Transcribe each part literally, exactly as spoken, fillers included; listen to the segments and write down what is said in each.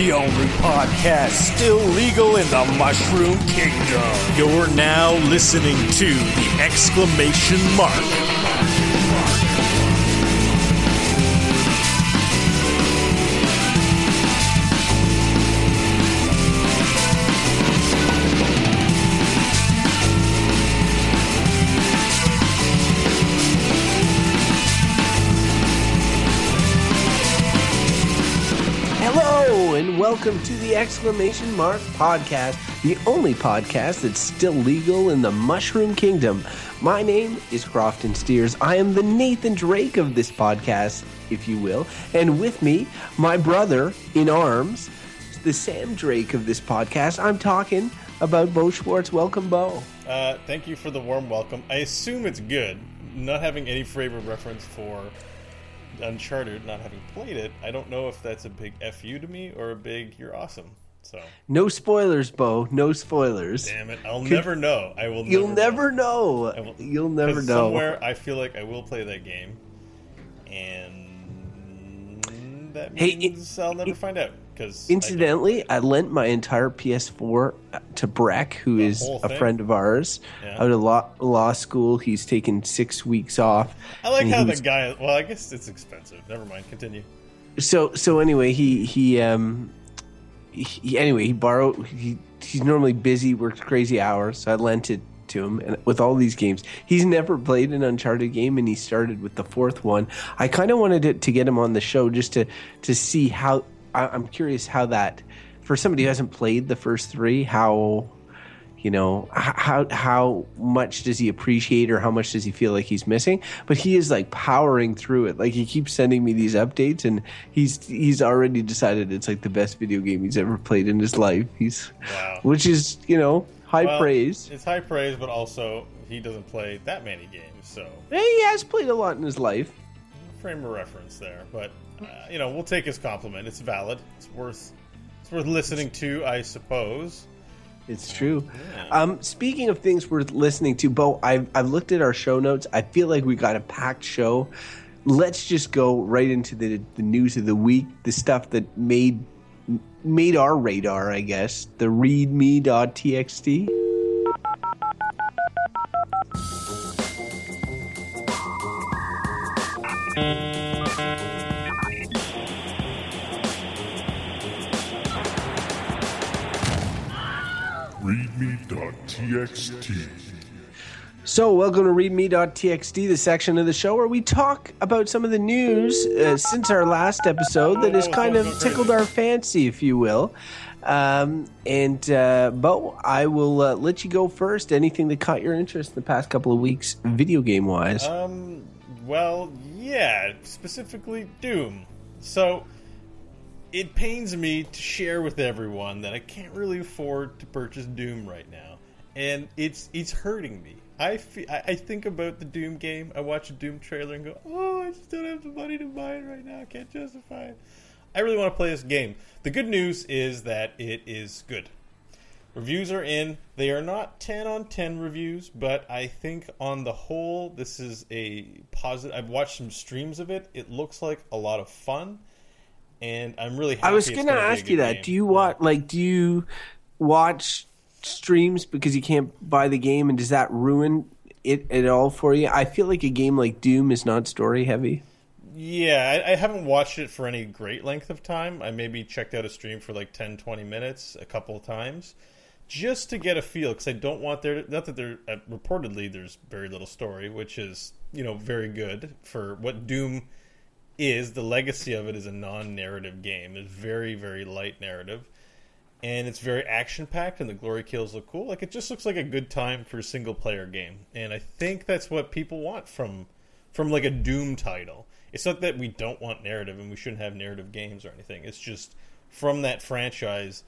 the only podcast still legal in the Mushroom Kingdom. You're now listening to the Exclamation Mark. Welcome to the Exclamation Mark Podcast, the only podcast that's still legal in the Mushroom Kingdom. My name is Crofton Steers. I am the Nathan Drake of this podcast, if you will. And with me, my brother in arms, the Sam Drake of this podcast. I'm talking about Bo Schwartz. Welcome, Bo. Uh, thank you for the warm welcome. I assume it's good. Not having any frame of reference for Uncharted, not having played it, I don't know if that's a big F you to me or a big you're awesome. So no spoilers, Bo. No spoilers. Damn it! I'll Could, never know. I will. You'll never know. know. Will, you'll never know. Somewhere I feel like I will play that game, and that means hey, it, I'll never it, find out. Because incidentally, I, I lent my entire P S four to Breck, who the is a friend of ours. Yeah. Out of law, law school, he's taken six weeks off. I like how the guy. Well, I guess it's expensive. Never mind. Continue. So, so anyway, he he um he, anyway he borrowed. He he's normally busy, works crazy hours. So I lent it to him, and with all these games, he's never played an Uncharted game, and he started with the fourth one. I kind of wanted to, to get him on the show just to to see how. I'm curious how that, for somebody who hasn't played the first three, how, you know, how how much does he appreciate or how much does he feel like he's missing? But he is like powering through it. Like he keeps sending me these updates, and he's he's already decided it's like the best video game he's ever played in his life. He's, wow. Which is, you know, high well, praise. It's high praise, but also he doesn't play that many games, so he has played a lot in his life. Frame of reference there, but. Uh, you know, we'll take his compliment. It's valid. It's worth it's worth listening to, I suppose. It's true. Yeah. Um, speaking of things worth listening to, Bo, I've, I've looked at our show notes. I feel like we got a packed show. Let's just go right into the, the news of the week, the stuff that made made our radar, I guess, the readme dot t x t. readme dot t x t. So, welcome to readme dot t x t, the section of the show where we talk about some of the news uh, since our last episode that has kind of tickled our fancy, if you will. Um, and, uh, Bo, I will uh, let you go first. Anything that caught your interest in the past couple of weeks, video game-wise? Um, well, yeah, specifically Doom. So, it pains me to share with everyone that I can't really afford to purchase Doom right now, and it's it's hurting me. I, fe- I, I think about the Doom game, I watch a Doom trailer and go, oh, I just don't have the money to buy it right now, I can't justify it. I really want to play this game. The good news is that it is good. Reviews are in. They are not ten on ten reviews, but I think on the whole, this is a positive. I've watched some streams of it. It looks like a lot of fun. And I'm really happy. I was going to ask you that. Game. Do you watch like do you watch streams because you can't buy the game, and does that ruin it at all for you? I feel like a game like Doom is not story heavy. Yeah, I, I haven't watched it for any great length of time. I maybe checked out a stream for like ten, twenty minutes a couple of times just to get a feel, because I don't want there to, not that there uh, reportedly there's very little story, which is, you know, very good for what Doom is. The legacy of it is a non-narrative game. It's very, very light narrative, and it's very action-packed, and the glory kills look cool. Like, it just looks like a good time for a single-player game, and I think that's what people want from from like a Doom title. It's not that we don't want narrative and we shouldn't have narrative games or anything. It's just from that franchise,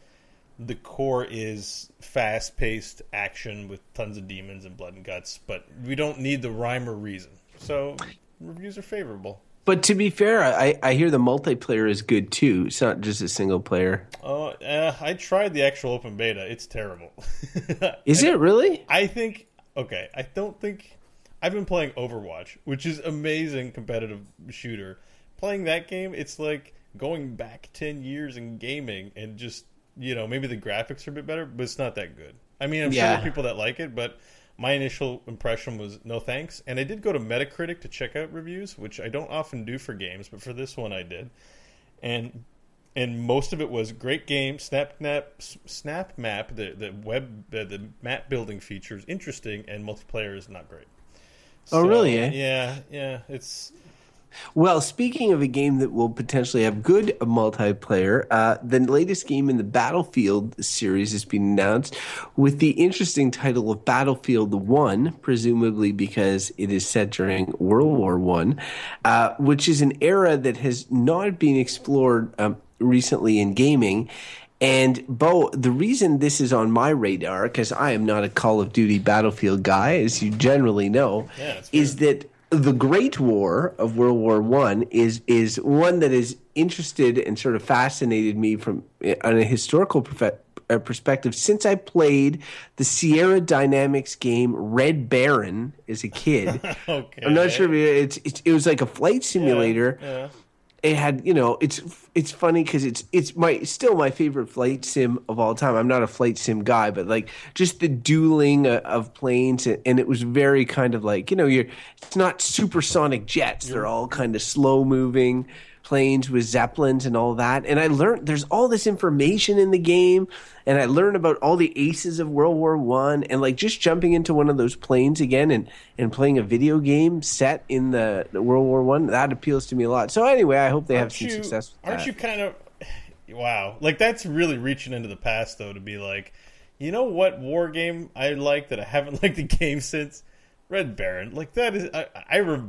the core is fast-paced action with tons of demons and blood and guts, but we don't need the rhyme or reason. So reviews are favorable. But to be fair, I, I hear the multiplayer is good too. It's not just a single player. Oh, uh, I tried the actual open beta. It's terrible. Is it really? I think, okay, I don't think, I've been playing Overwatch, which is amazing competitive shooter. Playing that game, it's like going back ten years in gaming and just, you know, maybe the graphics are a bit better, but it's not that good. I mean, I'm yeah. sure there are people that like it, but my initial impression was no thanks. And I did go to Metacritic to check out reviews, which I don't often do for games, but for this one I did. And and most of it was great game, snap map, snap map, the the web, the, the map building features interesting, and multiplayer is not great. So, oh really? Eh? Yeah, yeah. It's well. Speaking of a game that will potentially have good multiplayer, uh, the latest game in the Battlefield series has been announced with the interesting title of Battlefield one, presumably because it is set during World War One, uh, which is an era that has not been explored um, recently in gaming. And, Bo, the reason this is on my radar, because I am not a Call of Duty Battlefield guy, as you generally know, yeah, is that the Great War of World War One is is one that has interested and sort of fascinated me from on a historical perfe- uh, perspective since I played the Sierra Dynamics game Red Baron as a kid. Okay. I'm not sure if it, it's, it's, it was like a flight simulator. Yeah, yeah. It had, you know, it's it's funny because it's it's my still my favorite flight sim of all time. I'm not a flight sim guy, but like just the dueling of, of planes, and, and it was very kind of like, you know, you're it's not supersonic jets. They're all kind of slow moving planes with zeppelins and all that. And I learned there's all this information in the game, and I learned about all the aces of World War One, and like just jumping into one of those planes again and, and playing a video game set in the, the World War One, that appeals to me a lot. So anyway, I hope they aren't have some you, success with aren't that. You kind of wow, like that's really reaching into the past though to be like, you know what war game I like that I haven't liked the game since? Red Baron, like that is, I, I re-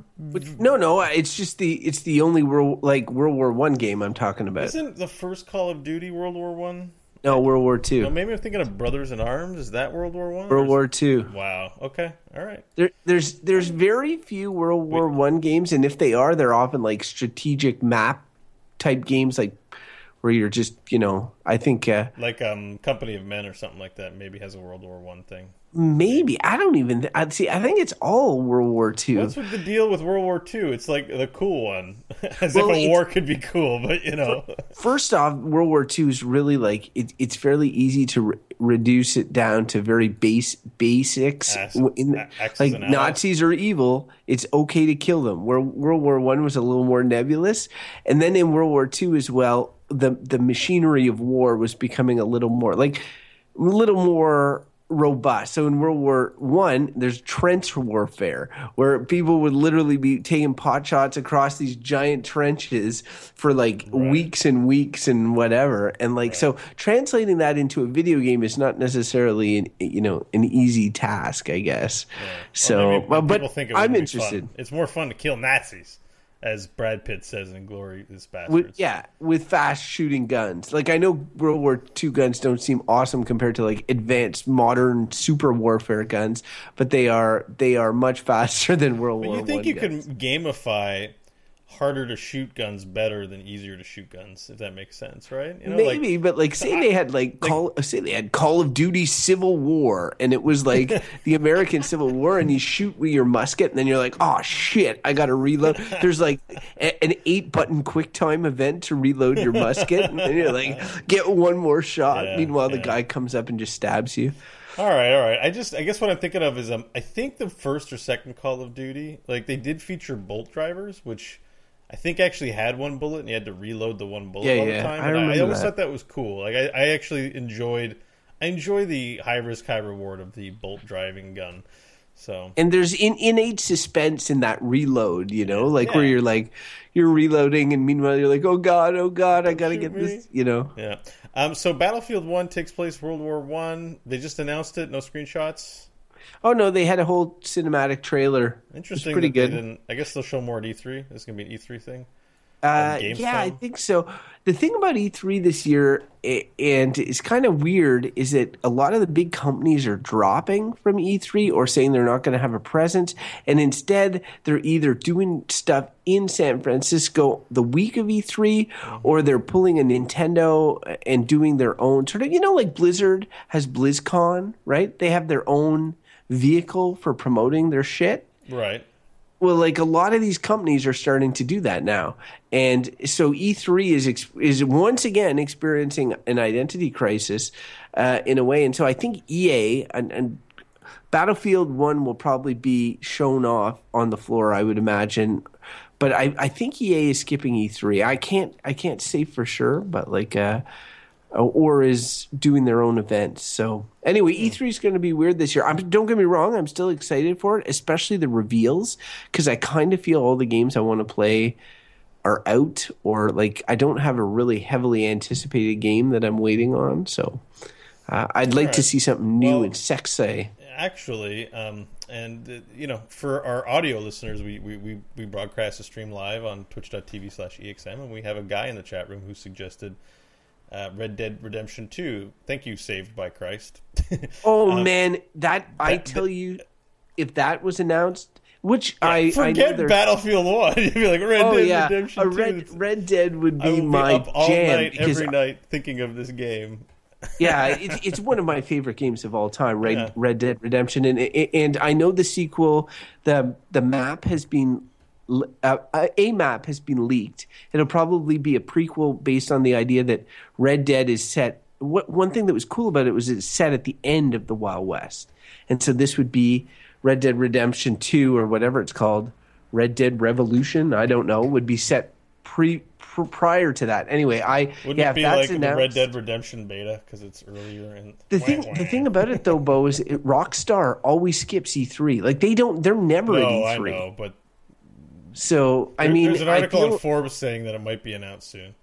no, no, it's just the, it's the only world, like World War One game I'm talking about. Isn't the first Call of Duty World War One? No, World War Two. No, maybe I'm thinking of Brothers in Arms. Is that World War One? World War Two. Wow. Okay. All right. There, there's, there's very few World War Wait. One games, and if they are, they're often like strategic map type games, like where you're just, you know, I think uh, like um, Company of Men or something like that. Maybe has a World War One thing. Maybe I don't even th- I'd see. I think it's all World War Two. What's with the deal with World War Two? It's like the cool one, as well, if a war could be cool. But you know, first off, World War Two is really like it, it's fairly easy to re- reduce it down to very base basics. As, in, a- like Nazis are evil. It's okay to kill them. Where World War One was a little more nebulous, and then in World War Two as well, the the machinery of war was becoming a little more like a little more. robust. So in World War One, there's trench warfare where people would literally be taking pot shots across these giant trenches for like right. weeks and weeks and whatever. And like right. so, translating that into a video game is not necessarily an, you know an easy task, I guess. Right. So, well, well, but think it I'm interested. Fun. It's more fun to kill Nazis. As Brad Pitt says in Glorious Bastards. With, yeah, with fast shooting guns. Like, I know World War Two guns don't seem awesome compared to, like, advanced modern super warfare guns, but they are they are much faster than World but War One. You think you guns. Can gamify harder to shoot guns better than easier to shoot guns, if that makes sense, right? You know, maybe, like, but, like, say I, they had, like, like Call, say they had Call of Duty Civil War, and it was, like, the American Civil War, and you shoot with your musket, and then you're like, oh, shit, I gotta reload. There's, like, a, an eight-button quick time event to reload your musket, and then you're like, get one more shot. Yeah, Meanwhile, yeah. the guy comes up and just stabs you. All right, all right. I just, I guess what I'm thinking of is, um, I think the first or second Call of Duty, like, they did feature bolt drivers, which... I think I actually had one bullet, and you had to reload the one bullet yeah, all the yeah. time. And I, I, I always that. thought that was cool. Like I, I actually enjoyed, I enjoy the high risk, high reward of the bolt driving gun. So and there's in, innate suspense in that reload, you know, like yeah. where you're like you're reloading, and meanwhile you're like, oh god, oh god, I gotta Shoot get me. this, you know. Yeah. Um. So Battlefield One takes place World War One. They just announced it. No screenshots. Oh no, they had a whole cinematic trailer. Interesting. It was pretty good. I guess they'll show more at E three. This is gonna be an E three thing. Uh, yeah, I think so. The thing about E three this year, and it's kind of weird, is that a lot of the big companies are dropping from E three or saying they're not going to have a presence, and instead they're either doing stuff in San Francisco the week of E three, or they're pulling a Nintendo and doing their own sort of, you know, like Blizzard has BlizzCon, right? They have their own vehicle for promoting their shit. Right. Well, like a lot of these companies are starting to do that now. And so E three is is once again experiencing an identity crisis uh, in a way. And so I think E A and, and Battlefield one will probably be shown off on the floor, I would imagine. But I, I think E A is skipping E three. I can't I can't say for sure, but like uh, or is doing their own events. So anyway, E three is going to be weird this year. I'm, don't get me wrong. I'm still excited for it, especially the reveals, because I kind of feel all the games I want to play are out, or like I don't have a really heavily anticipated game that I'm waiting on. So uh, I'd like right. to see something new well, and sexy. Actually, um, and, uh, you know, for our audio listeners, we, we, we, we broadcast the stream live on twitch dot t v slash E X M, and we have a guy in the chat room who suggested Uh, Red Dead Redemption two. Thank you, Saved by Christ. oh um, man, that I that, tell you, if that was announced, which yeah, I forget I know Battlefield one, you'd be like Red oh, Dead yeah. Redemption a two. Red, Red Dead would be, I would my be up all jam night, every I, night thinking of this game. yeah, it, it's one of my favorite games of all time, Red, yeah. Red Dead Redemption, and and I know the sequel. the The map has been. Uh, a map has been leaked. It'll probably be a prequel based on the idea that Red Dead is set. What, one thing that was cool about it was it's set at the end of the Wild West. And so this would be Red Dead Redemption two, or whatever it's called, Red Dead Revolution, I don't know, would be set pre, pre prior to that. Anyway, I Wouldn't yeah, it be like announced, the Red Dead Redemption beta because it's earlier in the wah, thing. Wah. The thing about it though, Bo, is it, Rockstar always skips E three. Like they don't. They're never no, at E three. I know, but. So I there, mean, there's an article I feel, on Forbes saying that it might be announced soon.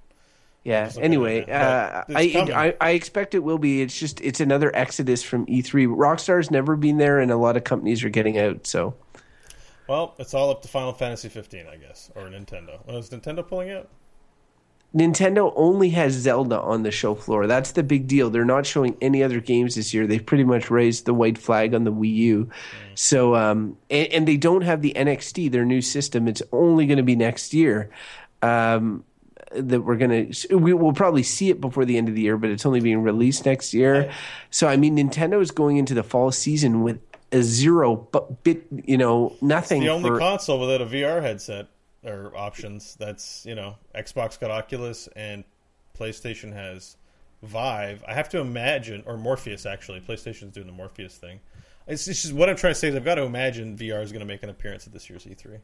Yeah. Anyway, like uh, I, I I expect it will be. It's just it's another exodus from E three. Rockstar's never been there, and a lot of companies are getting out. So, well, it's all up to Final Fantasy fifteen, I guess, or Nintendo. Well, is Nintendo pulling out? Nintendo only has Zelda on the show floor. That's the big deal. They're not showing any other games this year. They've pretty much raised the white flag on the Wii U. Mm. So, um, and, and they don't have the N X T, their new system. It's only going to be next year um, that we're going to. We will probably see it before the end of the year, but it's only being released next year. Right. So, I mean, Nintendo is going into the fall season with a zero bit, you know, nothing. It's the only for, console without a V R headset. Or options. That's, you know, Xbox got Oculus and PlayStation has Vive. I have to imagine, or Morpheus actually. PlayStation's doing the Morpheus thing. It's, it's just what I'm trying to say is I've got to imagine V R is going to make an appearance at this year's E three.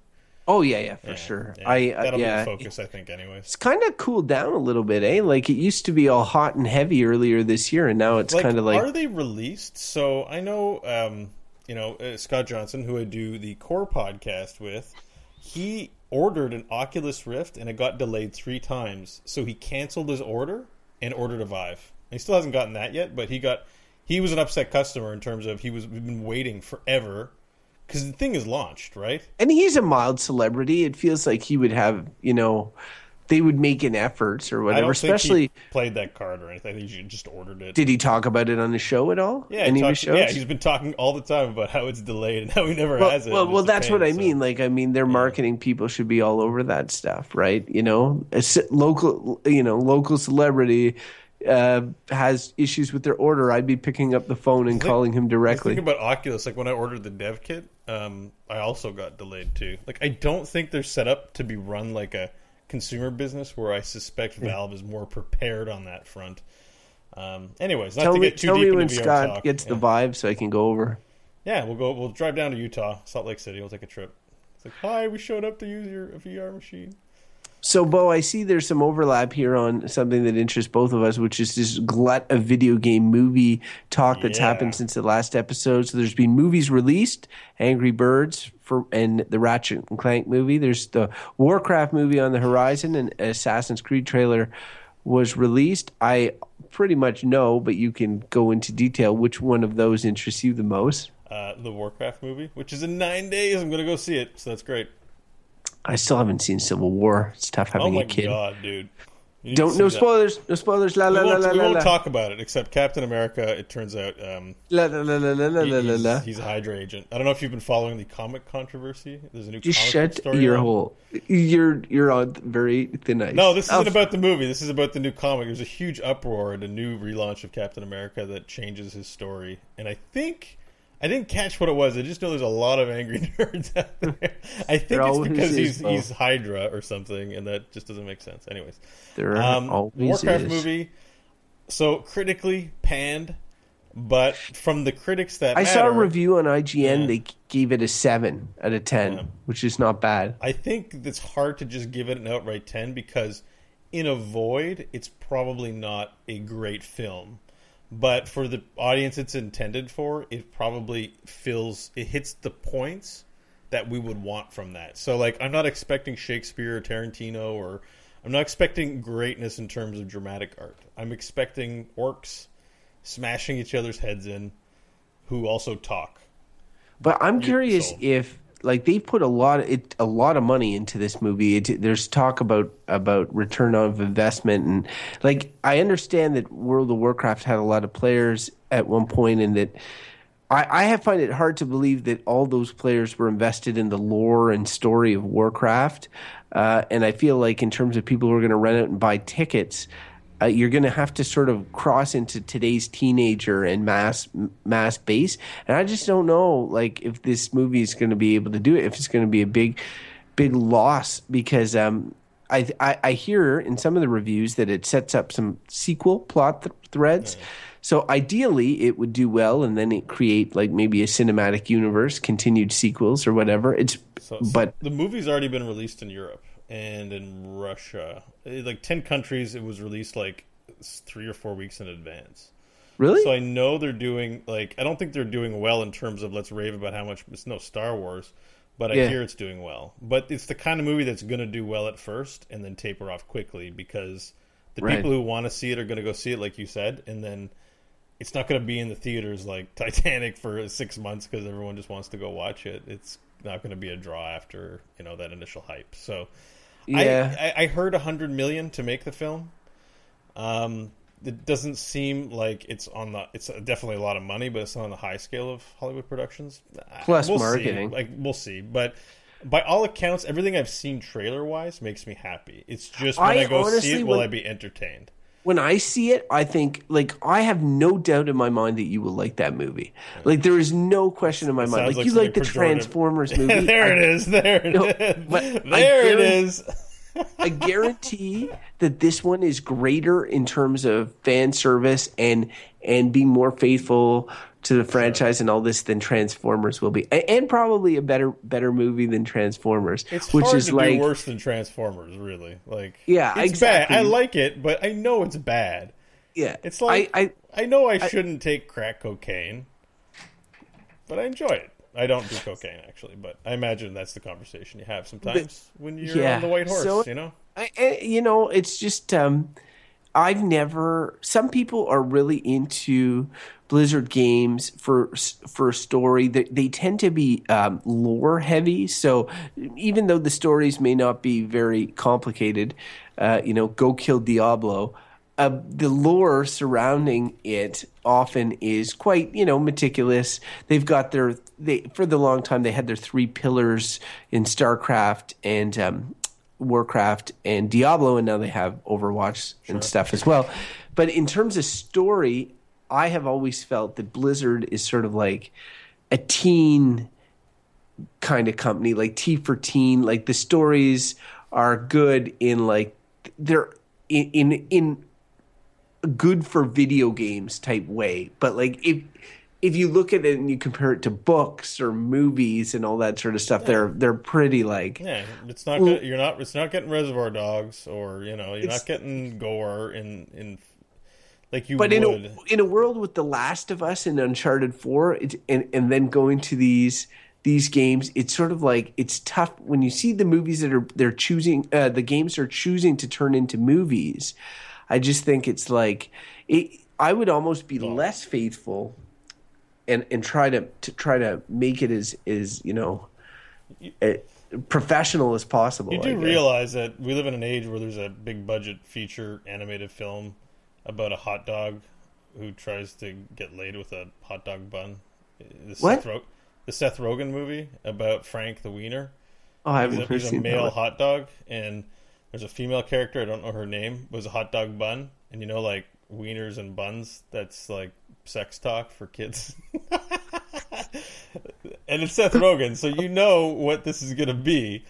Oh yeah, yeah, for yeah, sure. Yeah. I uh, that'll yeah. be the focus, I think. Anyways, it's kind of cooled down a little bit, eh? Like it used to be all hot and heavy earlier this year, and now it's like, kind of like. Are they released? So I know, um, you know, uh, Scott Johnson, who I do the Core podcast with, he ordered an Oculus Rift and it got delayed three times, so he canceled his order and ordered a Vive. He still hasn't gotten that yet, but he got he was an upset customer in terms of he was we've been waiting forever because the thing is launched, right? And he's a mild celebrity. It feels like he would have, you know, they would make an effort or whatever. I don't think especially he played that card or anything. I think he just ordered it. Did he talk about it on the show at all? Yeah, any talked, yeah, he's been talking all the time about how it's delayed and how he never well, has it. Well, well, that's pain, what I so. mean. Like, I mean, their yeah. marketing people should be all over that stuff, right? You know, a local, you know, local celebrity uh, has issues with their order. I'd be picking up the phone and like, calling him directly. The thing about Oculus, like when I ordered the dev kit, um, I also got delayed too. Like, I don't think they're set up to be run like a consumer business, where I suspect Valve is more prepared on that front. Um, anyways, not tell to get me, too tell deep me into when V R Scott talk. Gets yeah. the vibe, so I can go over. Yeah, we'll go. We'll drive down to Utah, Salt Lake City. We'll take a trip. It's like, hi, we showed up to use your V R machine. So, Bo, I see there's some overlap here on something that interests both of us, which is this glut of video game movie talk that's yeah. happened since the last episode. So there's been movies released, Angry Birds for, and the Ratchet and Clank movie. There's the Warcraft movie on the horizon, and Assassin's Creed trailer was released. I pretty much know, but you can go into detail which one of those interests you the most. Uh, the Warcraft movie, which is in nine days. I'm going to go see it, so that's great. I still haven't seen Civil War. It's tough having oh my a kid. God, dude! Don't no spoilers. That. No spoilers. La la la la. We won't la, talk about it except Captain America. It turns out, um, la, la, la, la, la, he, la, la, la. He's, he's a Hydra agent. I don't know if you've been following the comic controversy. There's a new. Just comic shut story your hole. You're you're on very thin ice. No, this isn't I'll... about the movie. This is about the new comic. There's a huge uproar at a new relaunch of Captain America that changes his story, and I think I didn't catch what it was. I just know there's a lot of angry nerds out there. I think it's because he's, he's Hydra or something, and that just doesn't make sense. Anyways, there um, Warcraft is. movie. So critically panned, but from the critics that I matter, saw a review on I G N. Yeah. They gave it a seven out of ten, yeah. which is not bad. I think it's hard to just give it an outright ten because in a void, it's probably not a great film. But for the audience it's intended for, it probably fills, it hits the points that we would want from that. So, like, I'm not expecting Shakespeare or Tarantino, or I'm not expecting greatness in terms of dramatic art. I'm expecting orcs smashing each other's heads in who also talk. But I'm curious so. if, like, they put a lot of, it, a lot of money into this movie. It, there's talk about, about return on investment. And, like, I understand that World of Warcraft had a lot of players at one point, and that I, I have find it hard to believe that all those players were invested in the lore and story of Warcraft. Uh, and I feel like in terms of people who are going to run out and buy tickets, uh, you're going to have to sort of cross into today's teenager and mass mass base. And I just don't know, like, if this movie is going to be able to do it, if it's going to be a big, big loss, because um, I, I I hear in some of the reviews that it sets up some sequel plot th- threads. Yeah. So ideally, it would do well, and then it create like maybe a cinematic universe, continued sequels or whatever. It's so, so but the movie's already been released in Europe and in Russia, it, like ten countries. It was released like three or four weeks in advance. Really? So I know they're doing like I don't think they're doing well in terms of let's rave about how much it's no Star Wars, but I yeah. hear it's doing well. But it's the kind of movie that's going to do well at first and then taper off quickly because the right. people who want to see it are going to go see it, like you said, and then. It's not going to be in the theaters like Titanic for six months because everyone just wants to go watch it. It's not going to be a draw after, you know, that initial hype. So, yeah. I, I heard a hundred million to make the film. Um, it doesn't seem like it's on the. It's definitely a lot of money, but it's not on the high scale of Hollywood productions. Plus we'll marketing, see. like we'll see, but. By all accounts, everything I've seen trailer-wise makes me happy. It's just when I, I go honestly, see it, will when... I be entertained? When I see it, I think, like, I have no doubt in my mind that you will like that movie. Like, there is no question in my mind. Like, like, you like the Transformers movie. there I, it is. There it no, is. There it is. I guarantee that this one is greater in terms of fan service and and being more faithful to the franchise and all this than Transformers will be, and probably a better better movie than Transformers. It's which hard is to like, do worse than Transformers, really. Like, yeah, it's exactly. bad. I like it, but I know it's bad. Yeah, it's like I I, I know I, I shouldn't take crack cocaine, but I enjoy it. I don't do cocaine actually, but I imagine that's the conversation you have sometimes but, when you're yeah. on the white horse. So, you know, I, I, you know, it's just. Um, I've never. Some people are really into Blizzard games for for story. They, they tend to be um, lore heavy. So even though the stories may not be very complicated, uh, you know, go kill Diablo. Uh, the lore surrounding it often is quite, you know, meticulous. They've got their they for the long time they had their three pillars in StarCraft and. Um, Warcraft and Diablo, and now they have Overwatch and sure. stuff as well. But in terms of story, I have always felt that Blizzard is sort of like a teen kind of company, like T for teen. Like the stories are good in like they're in in, in good for video games type way. But like if if you look at it and you compare it to books or movies and all that sort of stuff, yeah. they're they're pretty like yeah. It's not well, you're not it's not getting Reservoir Dogs or you know you're not getting gore in in like you. But would. in a, in a world with The Last of Us and Uncharted four, it, and and then going to these these games, it's sort of like it's tough when you see the movies that are they're choosing uh, the games are choosing to turn into movies. I just think it's like it. I would almost be yeah. less faithful. And, and try to, to try to make it as, as you know, uh, professional as possible. You do realize that we live in an age where there's a big budget feature animated film about a hot dog who tries to get laid with a hot dog bun. The what? Seth Ro- the Seth Rogen movie about Frank the Wiener. Oh, I haven't there's seen a male that. hot dog, and there's a female character, I don't know her name, was a hot dog bun. And you know, like, wieners and buns, that's like sex talk for kids. And it's Seth Rogen, so you know what this is going to be.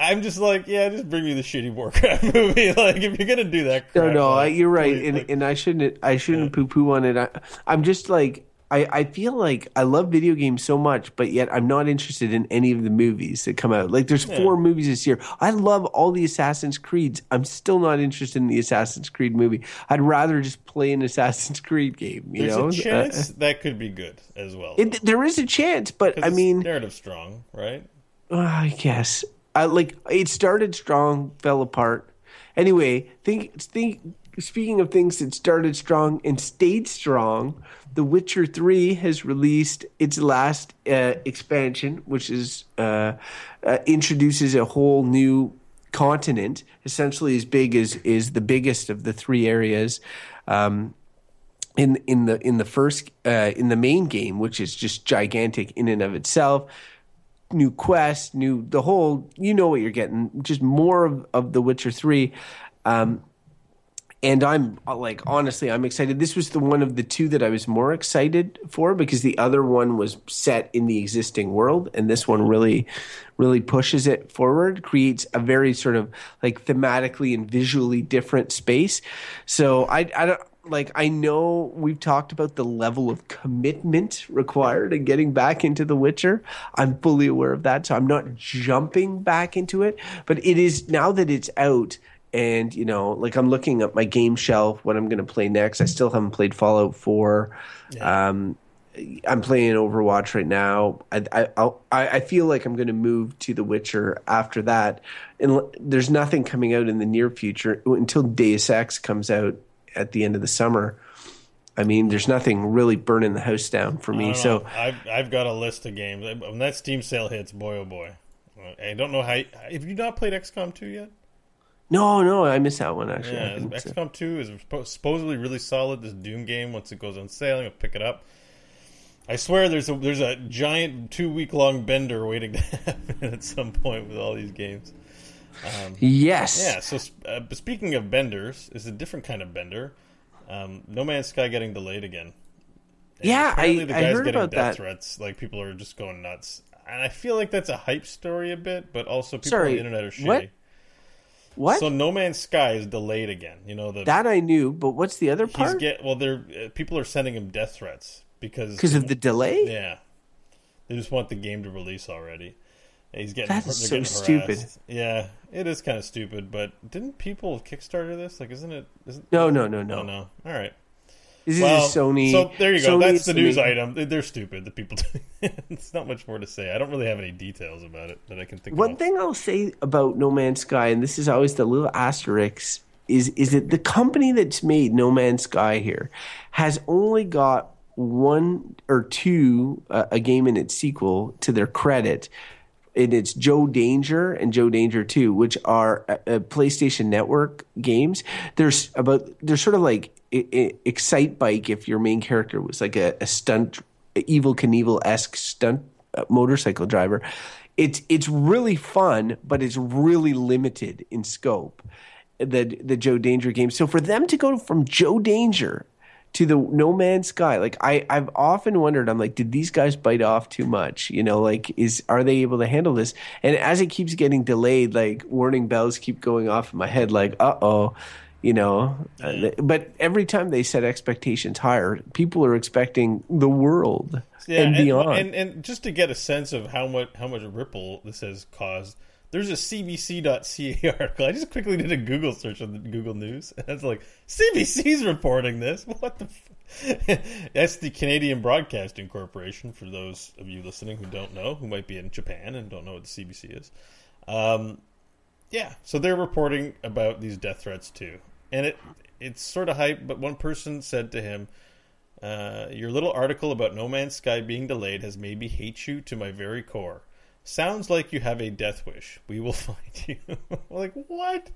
I'm just like, yeah, just bring me the shitty Warcraft movie. Like, if you're gonna do that, crap, no, no, like, you're right, please, and like, and I shouldn't, I shouldn't yeah. poo poo on it. I, I'm just like, I, I feel like I love video games so much, but yet I'm not interested in any of the movies that come out. Like, there's yeah. four movies this year. I love all the Assassin's Creeds. I'm still not interested in the Assassin's Creed movie. I'd rather just play an Assassin's Creed game. You there's know, a chance uh, that could be good as well. It, there is a chance, but I mean, narrative strong, right? Uh, I guess. I, like, it started strong, fell apart. Anyway, think, think. Speaking of things that started strong and stayed strong, The Witcher three has released its last uh, expansion, which is uh, uh, introduces a whole new continent, essentially as big as is the biggest of the three areas um, in in the in the first uh, in the main game, which is just gigantic in and of itself. New quest, new the whole, you know what you're getting, just more of, of The Witcher three. Um, and I'm like, honestly, I'm excited. This was the one of the two that I was more excited for because the other one was set in the existing world. And this one really, really pushes it forward, creates a very sort of like thematically and visually different space. So I, I don't. Like, I know we've talked about the level of commitment required in getting back into The Witcher. I'm fully aware of that, so I'm not jumping back into it. But it is, now that it's out and, you know, like I'm looking at my game shelf, what I'm going to play next. I still haven't played Fallout four. Yeah. Um, I'm playing Overwatch right now. I, I, I'll, I feel like I'm going to move to The Witcher after that. And there's nothing coming out in the near future until Deus Ex comes out at the end of the summer. I mean, there's nothing really burning the house down for me. So I've, I've got a list of games. When that Steam sale hits, boy, oh boy. I don't know how... Have you not played XCOM two yet? No, no, I missed that one, actually. Yeah, XCOM two is supposedly really solid. This Doom game, once it goes on sale, I'm going to pick it up. I swear there's a, there's a giant two-week-long bender waiting to happen at some point with all these games. Um, yes. Yeah, so uh, speaking of benders, it's a different kind of bender. Um, No Man's Sky getting delayed again. And yeah, I, the guy's I heard getting about death that. Threats. Like, people are just going nuts. And I feel like that's a hype story a bit, but also people Sorry, on the internet are shitty. What? What? So No Man's Sky is delayed again. You know the, That I knew, but what's the other part? He's get, well, they're, uh, people are sending him death threats. Because of know, the delay? Yeah. They just want the game to release already. He's getting, That's so getting stupid. Yeah, it is kind of stupid. But didn't people Kickstarter this? Like, isn't it? Isn't, no, no, no, no, oh, no. All right. This well, is Sony. So there you go. Sony That's the news Sony. Item. They're stupid. The people. It's not much more to say. I don't really have any details about it that I can think. One about. thing I'll say about No Man's Sky, and this is always the little asterisk, is is that the company that's made No Man's Sky here has only got one or two uh, a game and its sequel to their credit. And it's Joe Danger and Joe Danger two, which are uh, PlayStation Network games. There's about they're sort of like it, it, Excite Bike if your main character was like a, a stunt, a Evil Knievel-esque stunt uh, motorcycle driver. It's it's really fun, but it's really limited in scope. The the Joe Danger game. So for them to go from Joe Danger to the No Man's Sky, like I, I've often wondered, I'm like, did these guys bite off too much? You know, like, is are they able to handle this? And as it keeps getting delayed, like warning bells keep going off in my head, like, uh oh, you know. Yeah. But every time they set expectations higher, people are expecting the world yeah, and beyond. And, and, and just to get a sense of how much how much ripple this has caused, there's a C B C dot C A article. I just quickly did a Google search on the Google News. And it's like, C B C's reporting this. What the f-? That's the Canadian Broadcasting Corporation, for those of you listening who don't know, who might be in Japan and don't know what the C B C is. Um, yeah, so they're reporting about these death threats too. And it it's sort of hype, but one person said to him, uh, your little article about No Man's Sky being delayed has made me hate you to my very core. Sounds like you have a death wish. We will find you. Like, what?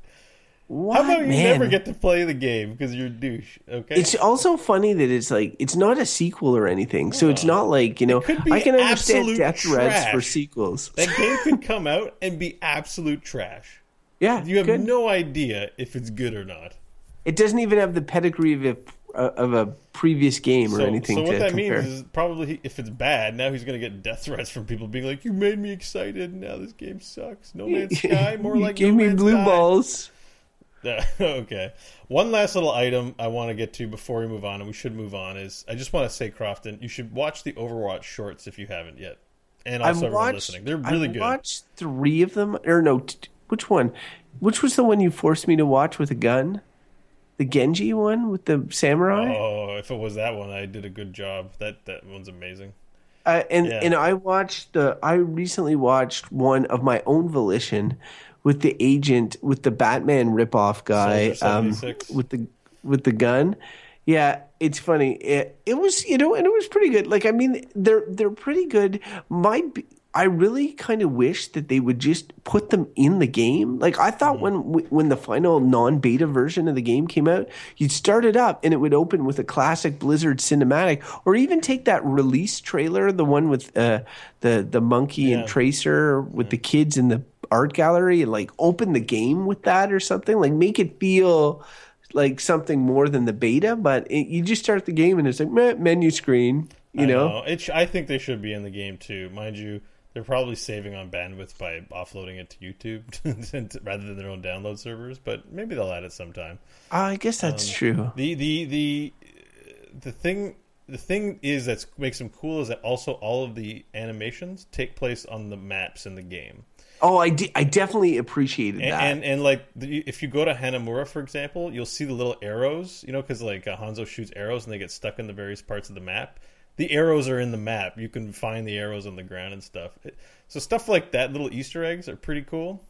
What? How about you man? never get to play the game because you're a douche? Okay. It's also funny that it's like it's not a sequel or anything, no. so it's not like you know. It could be I can understand death trash. threats for sequels. That game could come out and be absolute trash. Yeah, you have good. no idea if it's good or not. It doesn't even have the pedigree of of a previous game or so, anything to compare. So what that compare. means is probably he, if it's bad, now he's going to get death threats from people being like, you made me excited, now this game sucks. No Man's Sky, more like No Man's Sky. You gave me blue balls. Uh, okay. One last little item I want to get to before we move on, and we should move on, is I just want to say, Crofton, you should watch the Overwatch shorts if you haven't yet. And also I've watched, listening. They're really I've good. I watched three of them. Or no, t- which one? Which was the one you forced me to watch with a gun? The Genji one with the samurai? Oh, if it was that one, I did a good job. That that one's amazing. Uh, and yeah. and I watched the. I recently watched one of my own volition with the agent with the Batman ripoff guy um, with the with the gun. Yeah, it's funny. It it was you know and it was pretty good. Like I mean, they're they're pretty good. My. I really kind of wish that they would just put them in the game. Like I thought mm-hmm. when when the final non-beta version of the game came out, you'd start it up and it would open with a classic Blizzard cinematic, or even take that release trailer, the one with uh, the the monkey yeah. and Tracer with yeah. the kids in the art gallery, and like open the game with that or something. Like make it feel like something more than the beta. But it, you just start the game and it's like meh, menu screen. You I know, know. It sh- I think they should be in the game too, mind you. They're probably saving on bandwidth by offloading it to YouTube rather than their own download servers, but maybe they'll add it sometime. Uh, I guess that's um, true. The the the the thing the thing is that makes them cool is that also all of the animations take place on the maps in the game. Oh, I, de- I definitely appreciated and, that. And, and like, the, if you go to Hanamura, for example, you'll see the little arrows, you know, because like uh, Hanzo shoots arrows and they get stuck in the various parts of the map. The arrows are in the map. You can find the arrows on the ground and stuff. So stuff like that, little Easter eggs are pretty cool.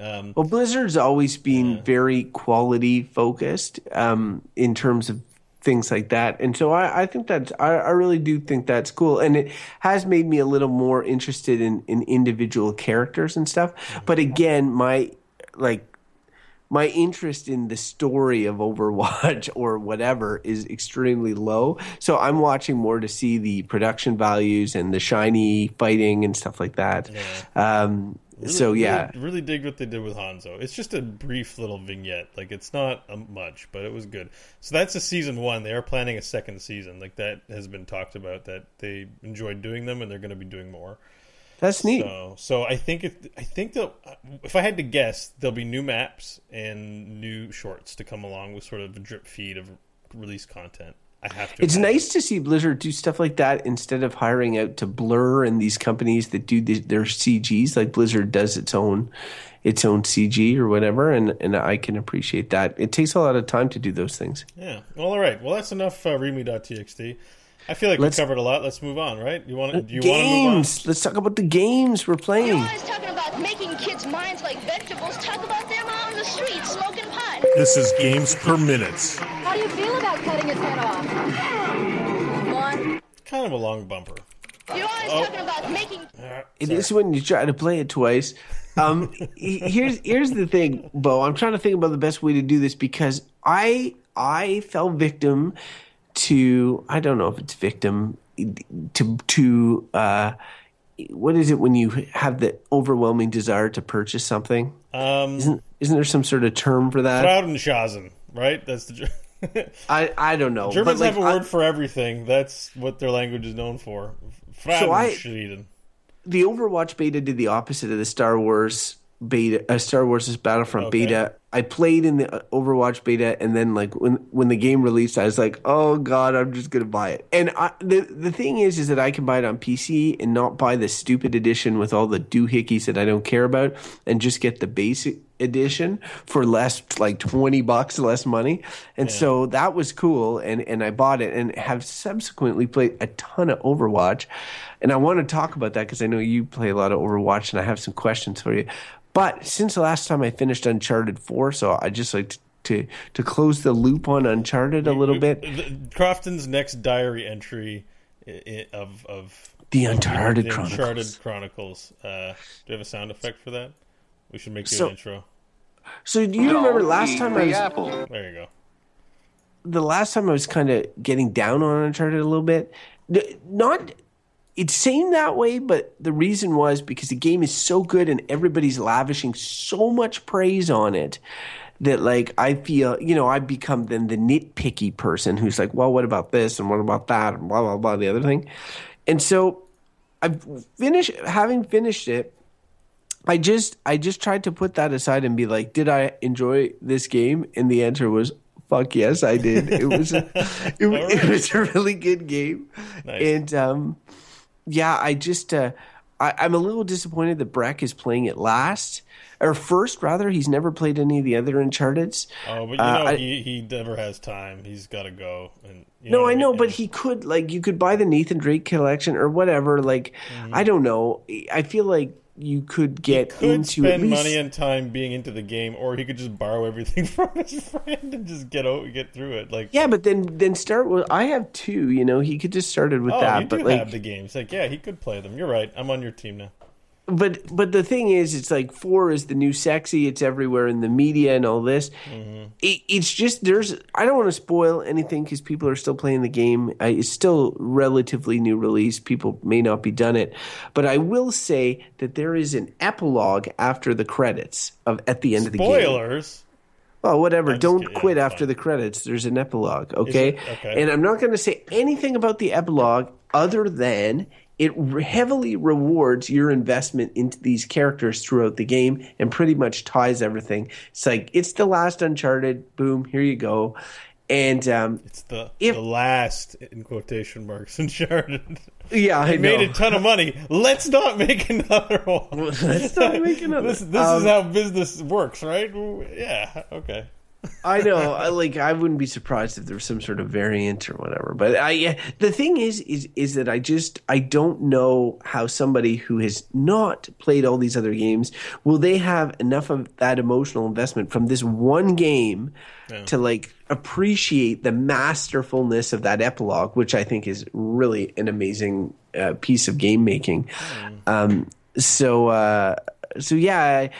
Um, well, Blizzard's always been yeah. very quality focused um, in terms of things like that. And so I, I think that's, I, I really do think that's cool. And it has made me a little more interested in, in individual characters and stuff. Mm-hmm. But again, my, like, my interest in the story of Overwatch or whatever is extremely low. So I'm watching more to see the production values and the shiny fighting and stuff like that. Yeah. Um, really, so, yeah. Really, really dig what they did with Hanzo. It's just a brief little vignette. Like, it's not a much, but it was good. So that's a season one. They are planning a second season. Like, that has been talked about, that they enjoyed doing them and they're going to be doing more. That's neat. So, so I think if I think that if I had to guess, there'll be new maps and new shorts to come along with sort of a drip feed of release content. I have to. It's imagine. nice to see Blizzard do stuff like that instead of hiring out to Blur and these companies that do the, their C Gs. Like Blizzard does its own, its own C G or whatever, and and I can appreciate that. It takes a lot of time to do those things. Yeah. Well, all right. Well, that's enough. Uh, readme dot t x t. I feel like Let's, we covered a lot. Let's move on, right? You want to? Do you want to move on? Let's talk about the games we're playing. You're always talking about making kids' minds like vegetables. Talk about them out on the street smoking pot. This is Games Per Minutes. How do you feel about cutting his head off? One. Kind of a long bumper. You're always oh. talking about making. Uh, it is when you try to play it twice. Um, here's here's the thing, Bo. I'm trying to think about the best way to do this because I I fell victim. To I don't know if it's victim to to uh, what is it when you have the overwhelming desire to purchase something? Um, isn't isn't there some sort of term for that? Fraudenschausen, right? That's the. I I don't know. Germans like, have a word I, for everything. That's what their language is known for. Fraudenschausen. So the Overwatch beta did the opposite of the Star Wars beta. Uh, Star Wars' Battlefront okay. beta. I played in the Overwatch beta, and then like when when the game released, I was like, "Oh God, I'm just gonna buy it." And I, the the thing is, is that I can buy it on P C and not buy the stupid edition with all the doohickeys that I don't care about, and just get the basic edition for less, like twenty bucks less money. And yeah. so that was cool, and and I bought it, and have subsequently played a ton of Overwatch. And I want to talk about that because I know you play a lot of Overwatch, and I have some questions for you. But since the last time I finished Uncharted four, so I just like to to, to close the loop on Uncharted a little bit. Crofton's next diary entry of of the Uncharted the Chronicles. Uncharted Chronicles. Uh, do you have a sound effect for that? We should make you so, an intro. So do you no, remember last time I was apple. There you go. The last time I was kind of getting down on Uncharted a little bit. Not. It seemed that way, but the reason was because the game is so good and everybody's lavishing so much praise on it that, like, I feel, you know, I've become then the nitpicky person who's like, well, what about this and what about that and blah, blah, blah, the other thing. And so I've finished, having finished it, I just I just tried to put that aside and be like, did I enjoy this game? And the answer was, fuck yes, I did. It was a, it, right. it was a really good game. Nice. And um, yeah, I just uh, I, I'm a little disappointed that Breck is playing it last or first rather. He's never played any of the other Uncharted's. Oh, but you uh, know I, he he never has time. He's got to go. And you know no, I mean? know, but he could, like, you could buy the Nathan Drake collection or whatever. Like, mm-hmm. I don't know. I feel like. You could get he could into spend at least... money and time being into the game, or he could just borrow everything from his friend and just get out, get through it. Like, yeah, but then then start with. I have two, you know. He could just started with oh, that. You do but have like, the games, like yeah, he could play them. You're right. I'm on your team now. But but the thing is, it's like four is the new sexy. It's everywhere in the media and all this. Mm-hmm. It, it's just there's. I don't want to spoil anything because people are still playing the game. I, it's still relatively new release. People may not be done it, but I will say that there is an epilogue after the credits of at the end Spoilers. of the game. Spoilers. Well, whatever. I'm don't quit after fine. the credits. There's an epilogue. Okay. Okay. And I'm not going to say anything about the epilogue other than. It heavily rewards your investment into these characters throughout the game and pretty much ties everything. It's like, it's the last Uncharted. Boom, here you go. And um, it's the, if, the last, in quotation marks, Uncharted. Yeah, I know. Made a ton of money. Let's not make another one. Let's not make another This, this um, is how business works, right? Yeah, okay. I know. I, like, I wouldn't be surprised if there was some sort of variant or whatever. But I, the thing is, is, is that I just I don't know how somebody who has not played all these other games will they have enough of that emotional investment from this one game yeah. to like appreciate the masterfulness of that epilogue, which I think is really an amazing uh, piece of game making. Yeah. Um, so, uh, so yeah, I,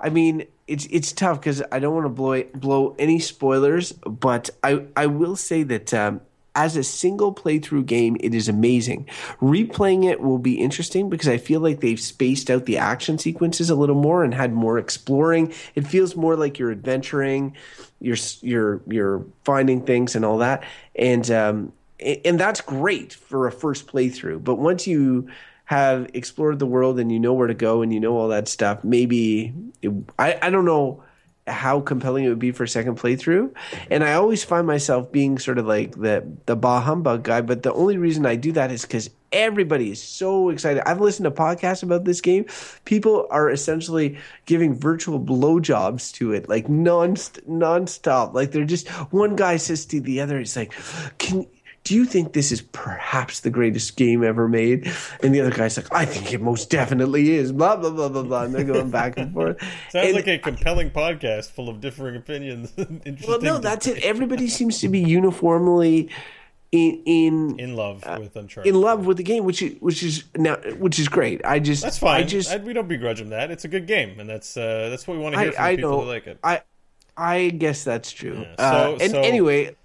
I mean. It's it's tough because I don't want to blow blow any spoilers, but I, I will say that um, as a single playthrough game, it is amazing. Replaying it will be interesting because I feel like they've spaced out the action sequences a little more and had more exploring. It feels more like you're adventuring, you're you're you're finding things and all that, and um and that's great for a first playthrough. But once you have explored the world and you know where to go and you know all that stuff, maybe it, I, I don't know how compelling it would be for a second playthrough. And I always find myself being sort of like the, the bah humbug guy, but the only reason I do that is because everybody is so excited. I've listened to podcasts about this game. People are essentially giving virtual blowjobs to it, like non nonstop. Like they're just – one guy says to the other, it's like, can – do you think this is perhaps the greatest game ever made? And the other guy's like, I think it most definitely is. Blah, blah, blah, blah, blah. And they're going back and forth. Sounds and, like a compelling I, podcast full of differing opinions. Well, no, that's it. Everybody seems to be uniformly in in, in love uh, with Uncharted. In love with the game, which is, which is now which is great. I just that's fine. I just, I, we don't begrudge them that. It's a good game, and that's uh, that's what we want to hear I, from I people know. that like it. I I guess that's true. Yeah. So, uh, and so, anyway,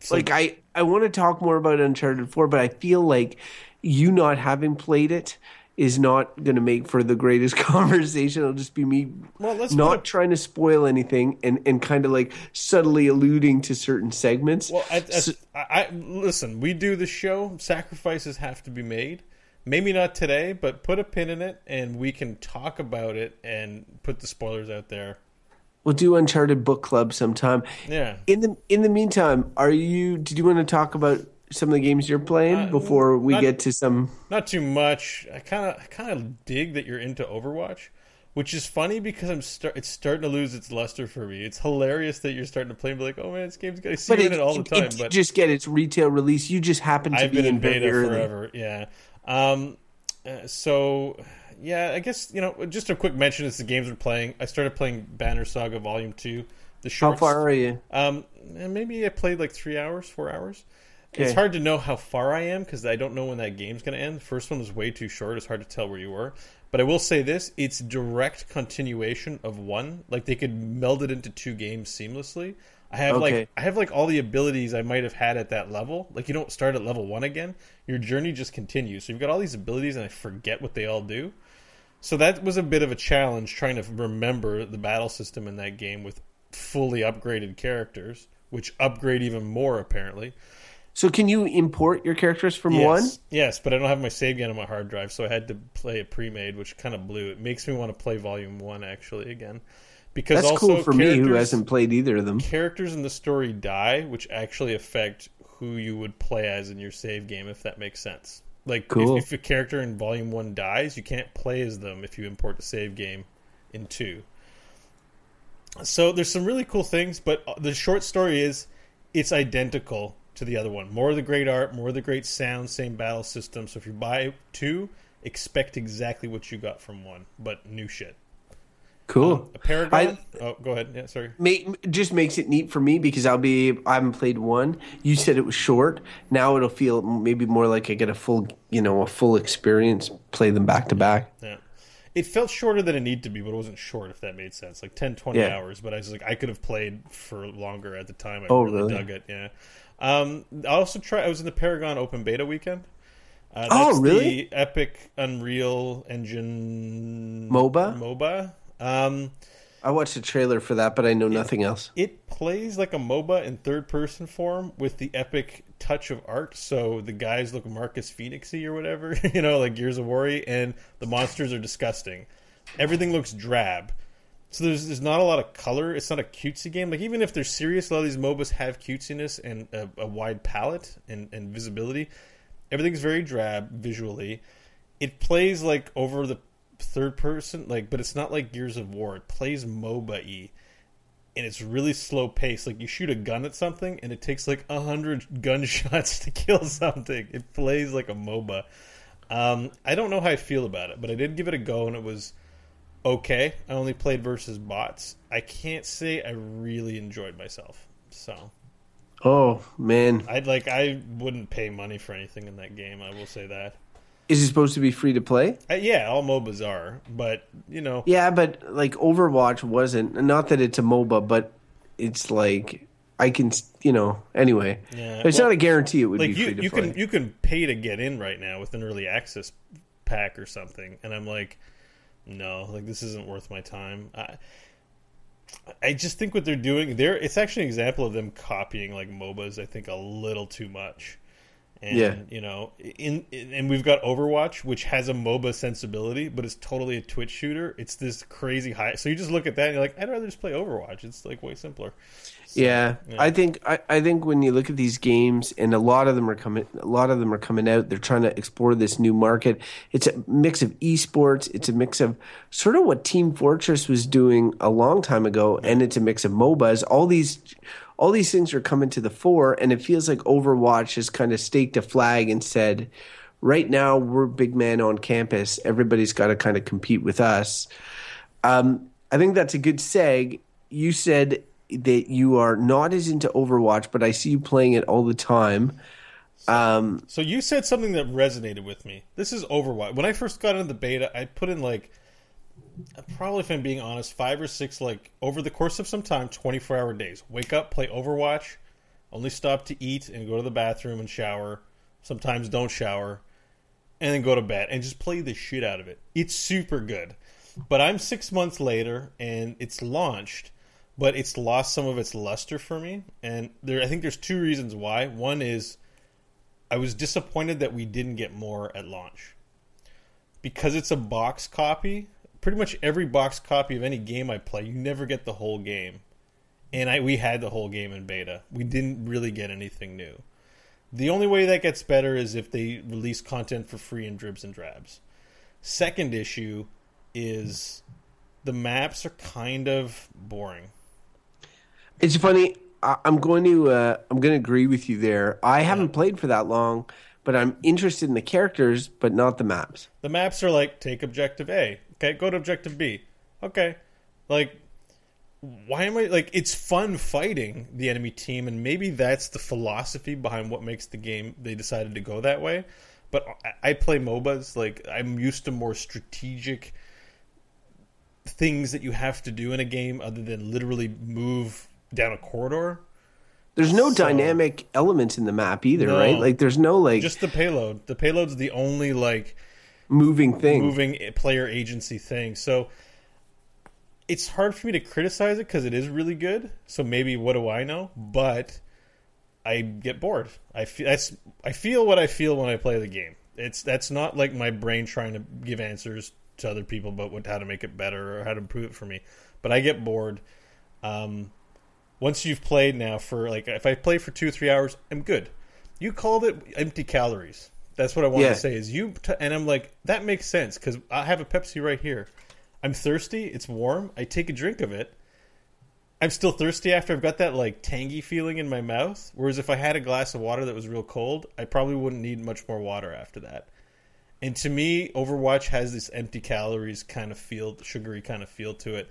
so, like I. I want to talk more about Uncharted four, but I feel like you not having played it is not going to make for the greatest conversation. It'll just be me well, let's not trying to spoil anything and, and kind of like subtly alluding to certain segments. Well, I, I, so, I, I listen, we do the show. Sacrifices have to be made. Maybe not today, but put a pin in it and we can talk about it and put the spoilers out there. We'll do Uncharted Book Club sometime. Yeah. In the in the meantime, are you? Did you want to talk about some of the games you're playing uh, before we not, get to some? Not too much. I kind of I kind of dig that you're into Overwatch, which is funny because I'm start, it's starting to lose its luster for me. It's hilarious that you're starting to play and be like, oh man, this game's got to see it all the time. It, but you just get its retail release. You just happen to I've be been in beta early. forever. Yeah. Um. Uh, so. Yeah, I guess, you know, just a quick mention as the games we're playing. I started playing Banner Saga Volume two. The shorts. How far are you? Um, maybe I played like three hours, four hours. Okay. It's hard to know how far I am because I don't know when that game's going to end. The first one was way too short. It's hard to tell where you were. But I will say this. It's direct continuation of one. Like, they could meld it into two games seamlessly. I have okay. like I have like all the abilities I might have had at that level. Like, you don't start at level one again. Your journey just continues. So you've got all these abilities, and I forget what they all do. So that was a bit of a challenge trying to remember the battle system in that game with fully upgraded characters, which upgrade even more apparently. So can you import your characters from yes. one? Yes, but I don't have my save game on my hard drive, so I had to play a pre-made, which kind of blew. It makes me want to play Volume one actually again. Because that's also cool for me, who hasn't played either of them. Characters in the story die, which actually affect who you would play as in your save game, if that makes sense. Like, cool. if, if a character in Volume one dies, you can't play as them if you import the save game in two. So there's some really cool things, but the short story is it's identical to the other one. More of the great art, more of the great sound, same battle system. So if you buy two, expect exactly what you got from one, but new shit. Cool. Um, a paragon. I, oh, go ahead. Yeah, sorry. Make, just makes it neat for me because I'll be. I haven't played one. You said it was short. Now it'll feel maybe more like I get a full, you know, a full experience. Play them back to back. Yeah. It felt shorter than it needed to be, but it wasn't short. If that made sense, like ten, twenty yeah. hours. But I was like, I could have played for longer at the time. I oh, really, really dug it. Yeah. Um. I also tried. I was in the Paragon Open Beta weekend. Uh, that's oh, really? The Epic Unreal Engine MOBA. MOBA. Um, I watched a trailer for that, but I know it, nothing else. It plays like a MOBA in third-person form with the epic touch of art. So the guys look Marcus Phoenix-y or whatever, you know, like Gears of War, and the monsters are disgusting. Everything looks drab. So there's there's not a lot of color. It's not a cutesy game. Like, even if they're serious, a lot of these MOBAs have cutesiness and a, a wide palette and, and visibility. Everything's very drab visually. It plays like over the third person, like, but it's not like Gears of War. It plays MOBA-y, and it's really slow paced. Like, you shoot a gun at something and it takes like a hundred gunshots to kill something. It plays like a MOBA. um I don't know how I feel about it, but I did give it a go and it was okay. I only played versus bots. I can't say I really enjoyed myself. So oh man, I'd like I wouldn't pay money for anything in that game, I will say that. Is it supposed to be free to play? Uh, yeah, all MOBAs are, but, you know. Yeah, but, like, Overwatch wasn't. Not that it's a MOBA, but it's, like, I can, you know, anyway. Yeah. It's well, not a guarantee it would like be you, free to you play. Can, you can pay to get in right now with an early access pack or something, and I'm like, no, like, this isn't worth my time. I, I just think what they're doing, they're, it's actually an example of them copying, like, MOBAs, I think, a little too much. And, yeah. you know, in, in and we've got Overwatch, which has a MOBA sensibility, but it's totally a Twitch shooter. It's this crazy high. So you just look at that and you're like, I'd rather just play Overwatch. It's like way simpler. So, yeah. yeah, I think I, I think when you look at these games, and a lot of them are coming, a lot of them are coming out. They're trying to explore this new market. It's a mix of esports. It's a mix of sort of what Team Fortress was doing a long time ago, and it's a mix of MOBAs. All these. All these things are coming to the fore, and it feels like Overwatch has kind of staked a flag and said, right now we're big man on campus. Everybody's got to kind of compete with us. Um, I think that's a good seg. You said that you are not as into Overwatch, but I see you playing it all the time. Um, so you said something that resonated with me. This is Overwatch. When I first got into the beta, I put in like... probably, if I'm being honest, five or six, like, over the course of some time, twenty-four hour days. Wake up, play Overwatch, only stop to eat and go to the bathroom and shower. Sometimes don't shower. And then go to bed and just play the shit out of it. It's super good. But I'm six months later and it's launched, but it's lost some of its luster for me. And there, I think there's two reasons why. One is I was disappointed that we didn't get more at launch. Because it's a box copy... pretty much every box copy of any game I play, you never get the whole game. And I we had the whole game in beta. We didn't really get anything new. The only way that gets better is if they release content for free in dribs and drabs. Second issue is the maps are kind of boring. It's funny. I'm going to uh, I'm going to agree with you there. I yeah. haven't played for that long, but I'm interested in the characters, but not the maps. The maps are like, take objective A. Okay, go to objective B. Okay. Like, why am I... like, it's fun fighting the enemy team, and maybe that's the philosophy behind what makes the game they decided to go that way. But I play MOBAs. Like, I'm used to more strategic things that you have to do in a game other than literally move down a corridor. There's no so, dynamic elements in the map either, no, right? Like, there's no, like... just the payload. The payload's the only, like... moving thing moving player agency thing. So it's hard for me to criticize it because it is really good. So maybe what do I know? But I get bored. I feel that's I feel what I feel when I play the game. It's that's not like my brain trying to give answers to other people about what, how to make it better or how to improve it for me. But I get bored. Um, once you've played now for like if I play for two or three hours, I'm good. You called it empty calories. That's what I wanted yeah. to say. Is you t- and I'm like that makes sense because I have a Pepsi right here. I'm thirsty. It's warm. I take a drink of it. I'm still thirsty after I've got that like tangy feeling in my mouth. Whereas if I had a glass of water that was real cold, I probably wouldn't need much more water after that. And to me, Overwatch has this empty calories kind of feel, sugary kind of feel to it.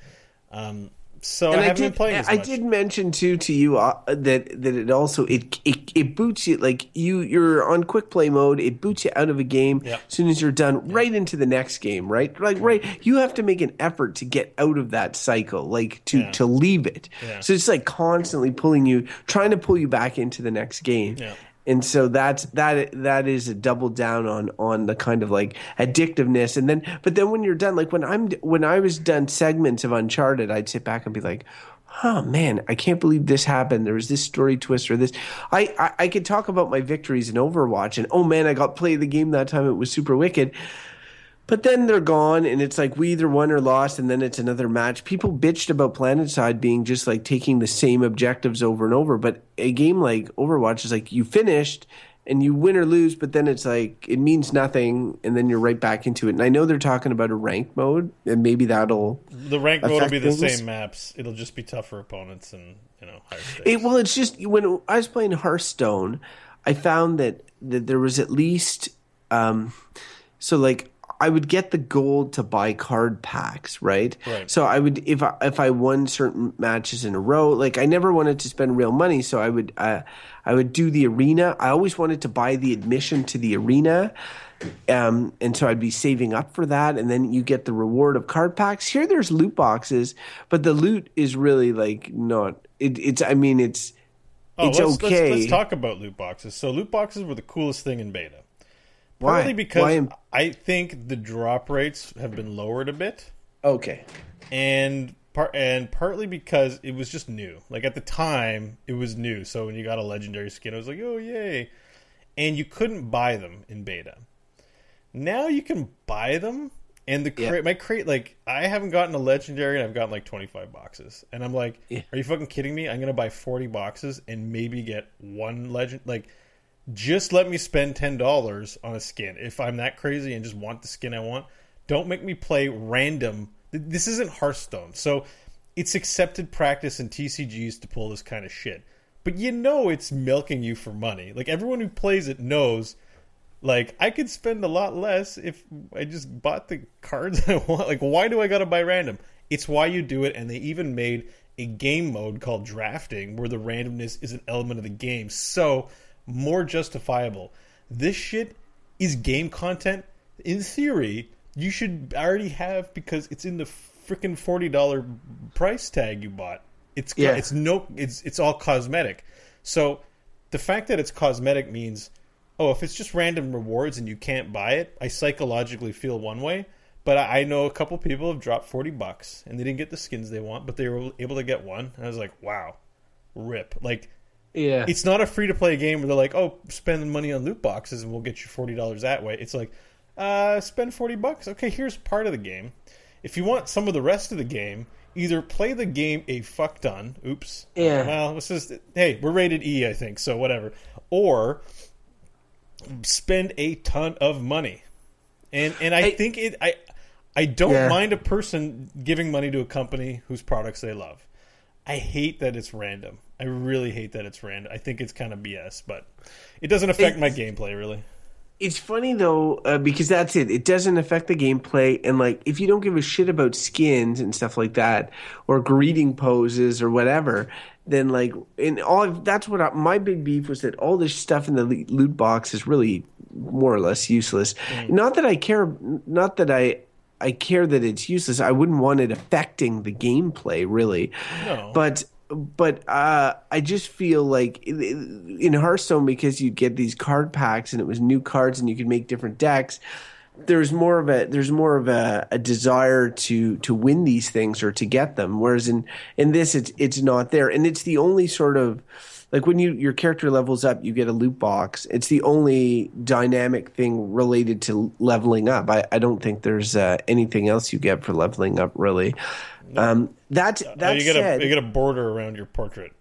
Um, so I, I haven't did, been playing as much. I did mention too to you uh, that that it also it, it it boots you like you you're on quick play mode. It boots you out of a game yep. as soon as you're done, yep. right into the next game. Right, like right, you have to make an effort to get out of that cycle, like to yeah. to leave it. Yeah. So it's like constantly pulling you, trying to pull you back into the next game. Yeah. And so that's that that is a double down on on the kind of like addictiveness. And then but then when you're done, like when I'm when I was done segments of Uncharted, I'd sit back and be like, oh man, I can't believe this happened. There was this story twist or this. I, I, I could talk about my victories in Overwatch and oh man, I got played the game that time. It was super wicked. But then they're gone, and it's like we either won or lost, and then it's another match. People bitched about PlanetSide being just like taking the same objectives over and over. But a game like Overwatch is like you finished, and you win or lose, but then it's like it means nothing, and then you're right back into it. And I know they're talking about a rank mode, and maybe that'll the rank mode will be things. The same maps. It'll just be tougher opponents and you know higher stakes. It, well, it's just when I was playing Hearthstone, I found that that there was at least um, so like. I would get the gold to buy card packs, right? Right. So I would if I, if I won certain matches in a row, like I never wanted to spend real money, so I would uh, I would do the arena. I always wanted to buy the admission to the arena. Um, and so I'd be saving up for that, and then you get the reward of card packs. Here there's loot boxes, but the loot is really like not it, it's I mean it's oh, it's let's, okay. Let's, let's talk about loot boxes. So loot boxes were the coolest thing in beta. Partly Why? because Why am- I think the drop rates have been lowered a bit. Okay. And par- and partly because it was just new. Like at the time, it was new. So when you got a legendary skin, I was like, oh, yay. And you couldn't buy them in beta. Now you can buy them. And the cra- yeah. my crate, like, I haven't gotten a legendary and I've gotten like twenty-five boxes. And I'm like, yeah. are you fucking kidding me? I'm going to buy forty boxes and maybe get one legend. Like, just let me spend ten dollars on a skin. If I'm that crazy and just want the skin I want, don't make me play random. This isn't Hearthstone. So it's accepted practice in T C Gs to pull this kind of shit. But you know it's milking you for money. Like, everyone who plays it knows, like, I could spend a lot less if I just bought the cards I want. Like, why do I got to buy random? It's why you do it, and they even made a game mode called drafting where the randomness is an element of the game. So more justifiable. This shit is game content. In theory, you should already have because it's in the freaking forty dollars price tag you bought. It's yeah. it's no it's it's all cosmetic. So the fact that it's cosmetic means, oh, if it's just random rewards and you can't buy it, I psychologically feel one way. But I know a couple people have dropped forty bucks and they didn't get the skins they want, but they were able to get one. And I was like, wow, rip. Like, yeah, it's not a free-to-play game where they're like, oh, spend money on loot boxes and we'll get you forty dollars that way. It's like, uh, spend forty bucks. Okay, here's part of the game. If you want some of the rest of the game, either play the game a fuck ton. Oops. Yeah. Well, this is, hey, we're rated E, I think, so whatever. Or spend a ton of money. And and I, I think it. I I don't yeah. mind a person giving money to a company whose products they love. I hate that it's random. I really hate that it's random. I think it's kind of B S, but it doesn't affect it's, my gameplay, really. It's funny, though, uh, because that's it. It doesn't affect the gameplay. And, like, if you don't give a shit about skins and stuff like that or greeting poses or whatever, then, like, and all that's what I, my big beef was that all this stuff in the loot box is really more or less useless. Mm. Not that I care – not that I – I care that it's useless. I wouldn't want it affecting the gameplay, really. No. But but uh, I just feel like in Hearthstone, because you'd get these card packs and it was new cards and you could make different decks, there's more of a there's more of a, a desire to to win these things or to get them, whereas in in this it's it's not there, and it's the only sort of like when you your character levels up, you get a loot box. It's the only dynamic thing related to leveling up. I, I don't think there's uh, anything else you get for leveling up, really. No. Um, that that no, you get said, a, you get a border around your portrait.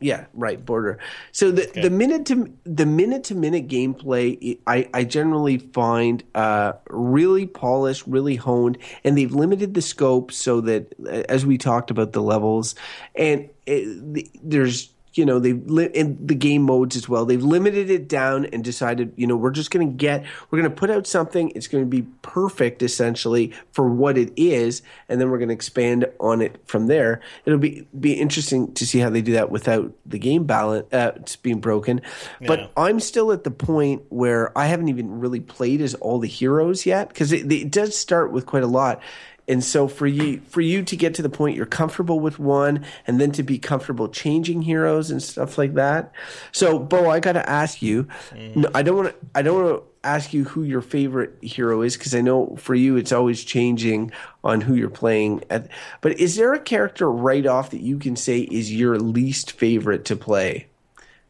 Yeah, right, border. So the, okay. the minute to the minute to minute gameplay, I, I generally find uh, really polished, really honed, and they've limited the scope so that, as we talked about the levels, and it, there's you know they've li- and the game modes as well. They've limited it down and decided you know we're just going to get we're going to put out something. It's going to be perfect essentially for what it is, and then we're going to expand on it from there. It'll be be interesting to see how they do that without the game balance uh, being broken. Yeah. But I'm still at the point where I haven't even really played as all the heroes yet, because it, it does start with quite a lot. And so for you for you to get to the point you're comfortable with one, and then to be comfortable changing heroes and stuff like that. So Bo, I gotta ask you. Mm. No, I don't want to. I don't want to ask you who your favorite hero is, because I know for you it's always changing on who you're playing at. But is there a character right off that you can say is your least favorite to play,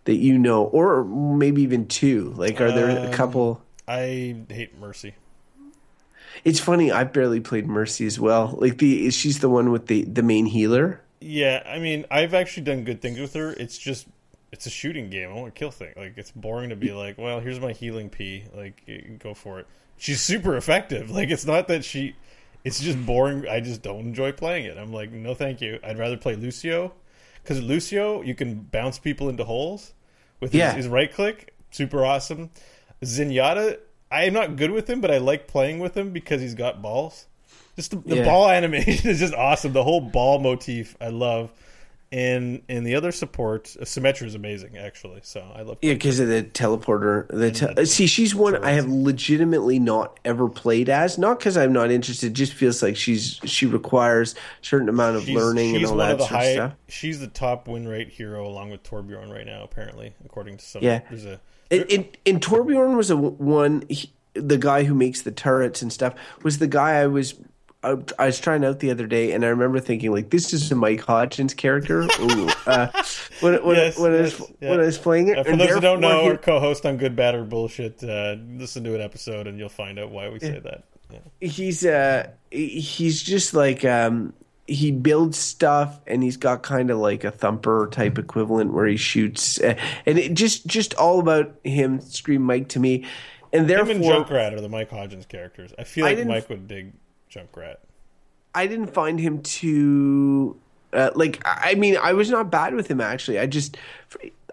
that you know, or maybe even two? Like, are there um, a couple? I hate Mercy. It's funny, I've barely played Mercy as well. Like the she's the one with the, the main healer. Yeah, I mean, I've actually done good things with her. It's just it's a shooting game. I want to kill things. Like it's boring to be like, well, here's my healing P. Like go for it. She's super effective. Like it's not that she. It's just boring. I just don't enjoy playing it. I'm like, no, thank you. I'd rather play Lucio, because Lucio you can bounce people into holes with his, yeah. his right click. Super awesome. Zenyatta. I am not good with him, but I like playing with him because he's got balls. Just the, the yeah. ball animation is just awesome. The whole ball motif I love, and and the other support, Symmetra is amazing actually. So I love. Yeah, because of the teleporter. The te- the, see, she's one I have legitimately not ever played as. Not because I'm not interested. It just feels like she's she requires a certain amount of she's, learning she's and all that sort high, of stuff. She's the top win rate hero along with Torbjorn right now, apparently, according to some. Yeah. There's a. And, and, and Torbjorn was a one. He, the guy who makes the turrets and stuff was the guy I was I, I was trying out the other day, and I remember thinking like, this is a Mike Hodgins character. Ooh. Uh, when when, yes, when, yes, I was, yeah. when I was playing it, uh, for and those who don't know, he, our co-host on Good Bad or Bullshit, uh, listen to an episode and you'll find out why we say that. Yeah. He's uh he's just like um. He builds stuff, and he's got kind of like a thumper type equivalent where he shoots, and it just just all about him scream Mike to me, and therefore him and Junkrat are the Mike Hodgins characters. I feel like I Mike would dig Junkrat. I didn't find him too uh, like. I mean, I was not bad with him actually. I just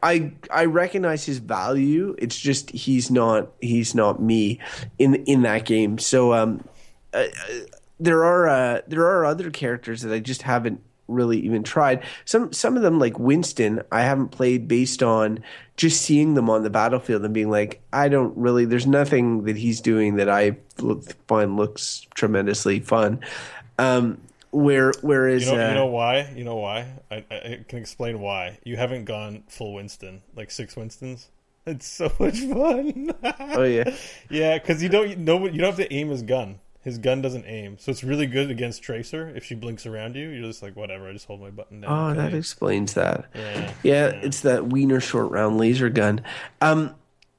I I recognize his value. It's just he's not he's not me in in that game. So um. Uh, There are uh, there are other characters that I just haven't really even tried. Some some of them, like Winston, I haven't played based on just seeing them on the battlefield and being like, I don't really – there's nothing that he's doing that I look, find looks tremendously fun. Um, where whereas you know, uh, you know why? You know why? I, I can explain why. You haven't gone full Winston, like six Winstons. It's so much fun. Oh, yeah. Yeah, because you don't, no, you don't have to aim his gun. His gun doesn't aim, so it's really good against Tracer. If she blinks around you, you're just like, whatever, I just hold my button down. Oh, that explains that. Yeah, yeah, yeah, it's that Wiener short-round laser gun. Um,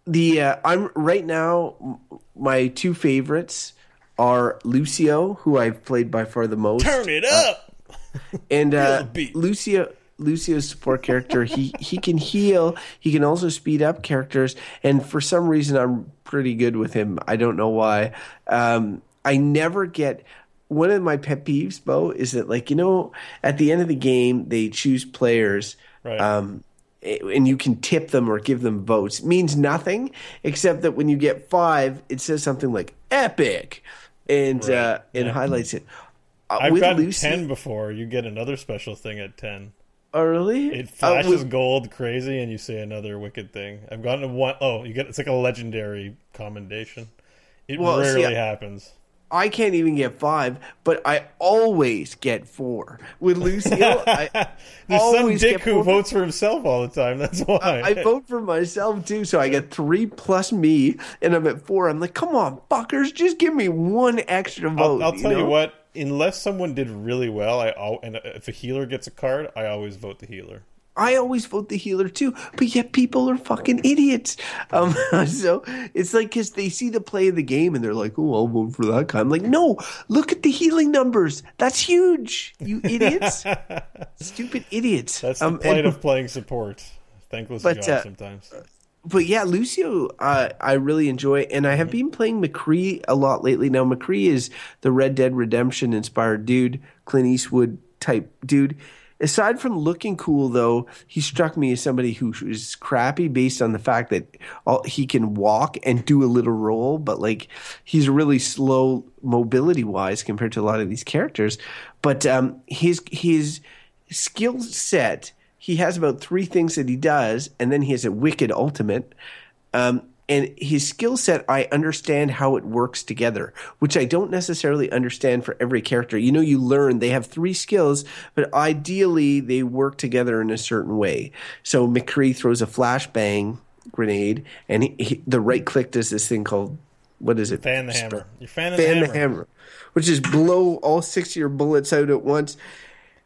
the uh, I'm right now, my two favorites are Lucio, who I've played by far the most. Turn it up! Uh, and uh, Lucio... Lucio's support character, he he can heal, he can also speed up characters, and for some reason I'm pretty good with him. I don't know why. Um, I never get one of my pet peeves, Bo, is that like, you know, at the end of the game they choose players, right. um, and you can tip them or give them votes. It means nothing except that when you get five, it says something like epic and right. uh, and yeah. highlights it. Uh, I've gotten Lucio, ten before. You get another special thing at ten. Oh, really? It flashes uh, we, gold crazy, and you say another wicked thing. I've gotten a one. Oh, you get it's like a legendary commendation. It well, rarely see, I, happens. I can't even get five, but I always get four. With Lucille, I There's always some dick get who votes for himself all the time. That's why. I, I vote for myself, too, so I get three plus me, and I'm at four. I'm like, come on, fuckers, just give me one extra vote. I'll, I'll you tell know? you what, unless someone did really well, I all, and if a healer gets a card, I always vote the healer. I always vote the healer too, but yet people are fucking idiots. Um, so it's like because they see the play of the game and they're like, oh, I'll vote for that guy. I'm like, no, look at the healing numbers. That's huge, you idiots. Stupid idiots. That's the um, plight and, of playing support. Thankless but, job uh, sometimes. But yeah, Lucio, uh, I really enjoy, and I have mm-hmm. been playing McCree a lot lately. Now, McCree is the Red Dead Redemption inspired dude, Clint Eastwood type dude. Aside from looking cool, though, he struck me as somebody who is crappy based on the fact that all, he can walk and do a little roll, but like he's really slow mobility-wise compared to a lot of these characters. But um, his his skill set, he has about three things that he does, and then he has a wicked ultimate. Um, and his skill set, I understand how it works together, which I don't necessarily understand for every character. You know, you learn they have three skills, but ideally they work together in a certain way. So McCree throws a flashbang grenade, and he, he, the right click does this thing called, what is it? Fan the hammer. You're fanning the hammer. Fan the hammer, which is blow all six of your bullets out at once.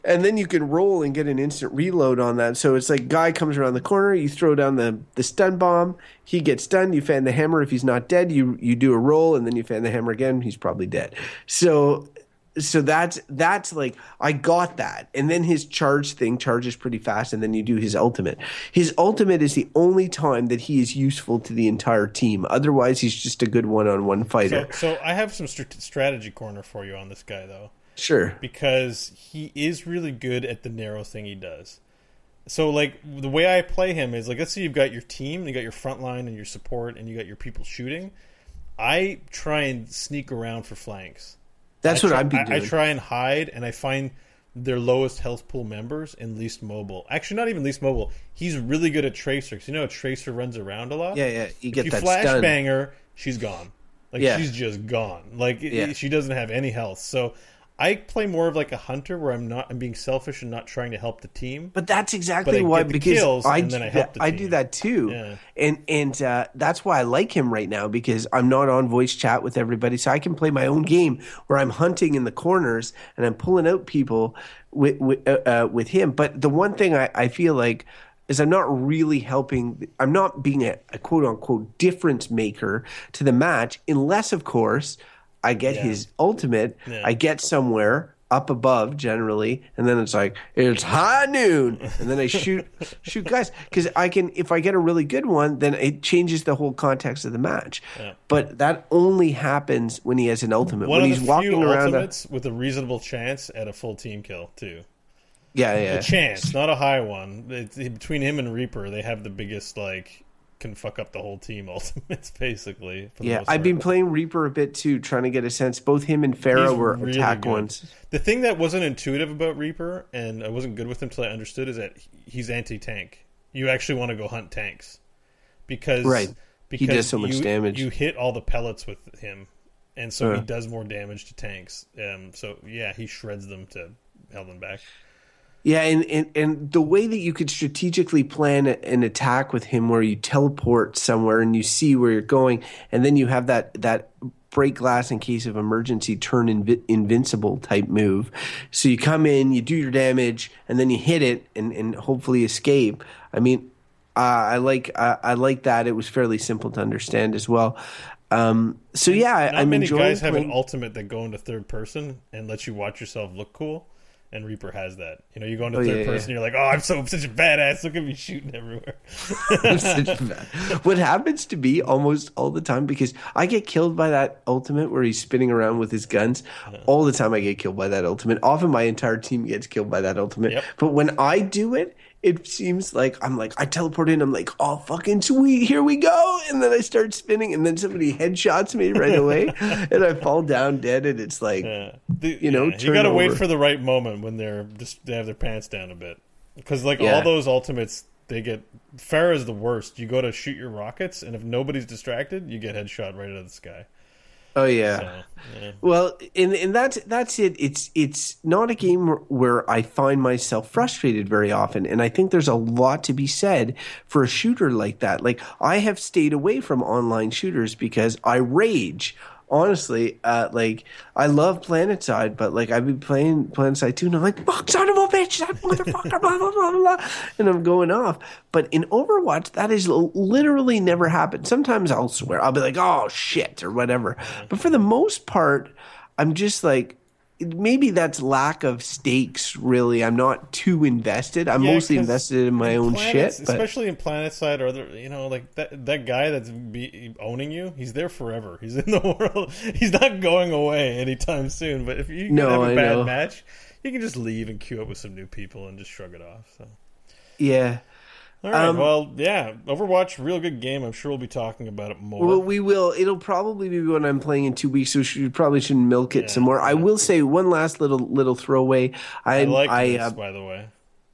And then you can roll and get an instant reload on that. So it's like guy comes around the corner, you throw down the, the stun bomb, he gets stunned, you fan the hammer. If he's not dead, you you do a roll, and then you fan the hammer again, he's probably dead. So so that's that's like I got that. And then his charge thing charges pretty fast, and then you do his ultimate. His ultimate is the only time that he is useful to the entire team. Otherwise, he's just a good one-on-one fighter. So, so I have some st- strategy corner for you on this guy, though. Sure. Because he is really good at the narrow thing he does. So, like, the way I play him is, like, let's say you've got your team, you got your front line and your support, and you got your people shooting. I try and sneak around for flanks. That's I what I'd be doing. I, I try and hide, and I find their lowest health pool members and least mobile. Actually, not even least mobile. He's really good at Tracer, because you know how Tracer runs around a lot? Yeah, yeah. You get if you flashbang her, she's gone. Like, yeah. she's just gone. Like, yeah. she doesn't have any health. So I play more of like a hunter where I'm not I'm being selfish and not trying to help the team. But that's exactly but why because I, and then I, help the I team. do that too. Yeah. And and uh, that's why I like him right now because I'm not on voice chat with everybody. So I can play my own game where I'm hunting in the corners and I'm pulling out people with with, uh, with him. But the one thing I, I feel like is I'm not really helping – I'm not being a, a quote-unquote difference maker to the match unless, of course – I get yeah. his ultimate, yeah. I get somewhere up above generally, and then it's like, it's high noon, and then I shoot shoot guys. Because I can, if I get a really good one, then it changes the whole context of the match. Yeah. But that only happens when he has an ultimate. One when of he's the walking few around ultimates a, with a reasonable chance at a full team kill, too. Yeah, yeah. A chance, not a high one. It's, between him and Reaper, they have the biggest, like... can fuck up the whole team ultimates basically. Yeah, I've been playing Reaper a bit too, trying to get a sense. Both him and Pharaoh were really attack good. ones. The thing that wasn't intuitive about Reaper, and I wasn't good with him until I understood, is that he's anti-tank. You actually want to go hunt tanks because right. because he does so much you, damage. You hit all the pellets with him, and so uh. he does more damage to tanks. Um, so yeah, he shreds them to hell them back. Yeah, and, and, and the way that you could strategically plan an attack with him where you teleport somewhere and you see where you're going, and then you have that, that break glass in case of emergency turn inv- invincible type move. So you come in, you do your damage, and then you hit it and, and hopefully escape. I mean, uh, I like uh, I like that. It was fairly simple to understand as well. Um, so, yeah, I, I'm enjoying it. Not many guys have an ultimate that go into third person and lets you watch yourself look cool. And Reaper has that. You know, you go into oh, third yeah, person, yeah. you're like, oh, I'm so I'm such a badass. Look at me shooting everywhere. I'm such a bad. What happens to me almost all the time, because I get killed by that ultimate where he's spinning around with his guns. Yeah. All the time I get killed by that ultimate. Often my entire team gets killed by that ultimate. Yep. But when I do it, it seems like I'm like, I teleport in. I'm like, oh, fucking sweet. Here we go. And then I start spinning. And then somebody headshots me right away. And I fall down dead. And it's like, yeah. the, you know, yeah. you got to wait for the right moment when they're just, they have their pants down a bit. Because, like, yeah. all those ultimates, they get, Pharah's the worst. You go to shoot your rockets. And if nobody's distracted, you get headshot right out of the sky. Oh yeah. So, yeah. Well, and and that's that's it. It's it's not a game where I find myself frustrated very often, and I think there's a lot to be said for a shooter like that. Like, I have stayed away from online shooters because I rage. Honestly, uh, like, I love PlanetSide, but like, I've been playing PlanetSide two, and I'm like, fuck, son of a bitch, that motherfucker, blah, blah, blah, blah, and I'm going off. But in Overwatch, that has literally never happened. Sometimes I'll swear, I'll be like, oh shit, or whatever. But for the most part, I'm just like, maybe that's lack of stakes, really. I'm not too invested. I'm yeah, mostly invested in my in own planets, shit. But... especially in PlanetSide, or other, you know, like that that guy that's be, owning you, he's there forever. He's in the world. He's not going away anytime soon. But if you no, have a I bad know. match, you can just leave and queue up with some new people and just shrug it off. So yeah. All right, um, well, yeah, Overwatch, real good game. I'm sure we'll be talking about it more. Well, we will. It'll probably be when I'm playing in two weeks, so we probably shouldn't milk it yeah, some more. Yeah. I will say one last little little throwaway. I, I liked I, this, uh, by the way.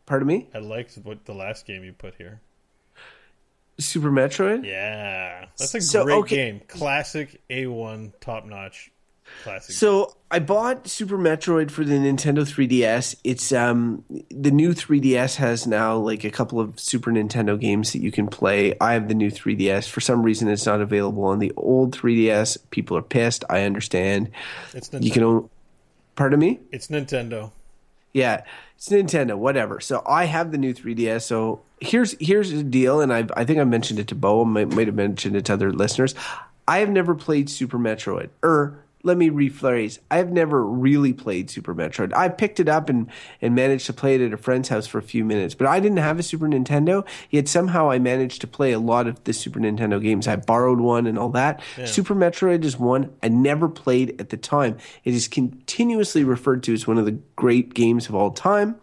Pardon me? I liked what the last game you put here. Super Metroid? Yeah. That's a so, great okay. game. Classic A one, top-notch. Classic. So I bought Super Metroid for the Nintendo three D S. It's um the new three D S has now like a couple of Super Nintendo games that you can play. I have the new three D S. For some reason, it's not available on the old three D S. People are pissed. I understand. It's Nintendo. You can only, pardon me? It's Nintendo. Yeah, it's Nintendo. Whatever. So I have the new three D S. So here's here's the deal, and I I think I mentioned it to Bo. I might, might have mentioned it to other listeners. I have never played Super Metroid or. Let me rephrase. I've never really played Super Metroid. I picked it up and, and managed to play it at a friend's house for a few minutes, but I didn't have a Super Nintendo, yet somehow I managed to play a lot of the Super Nintendo games. I borrowed one and all that. Yeah. Super Metroid is one I never played at the time. It is continuously referred to as one of the great games of all time.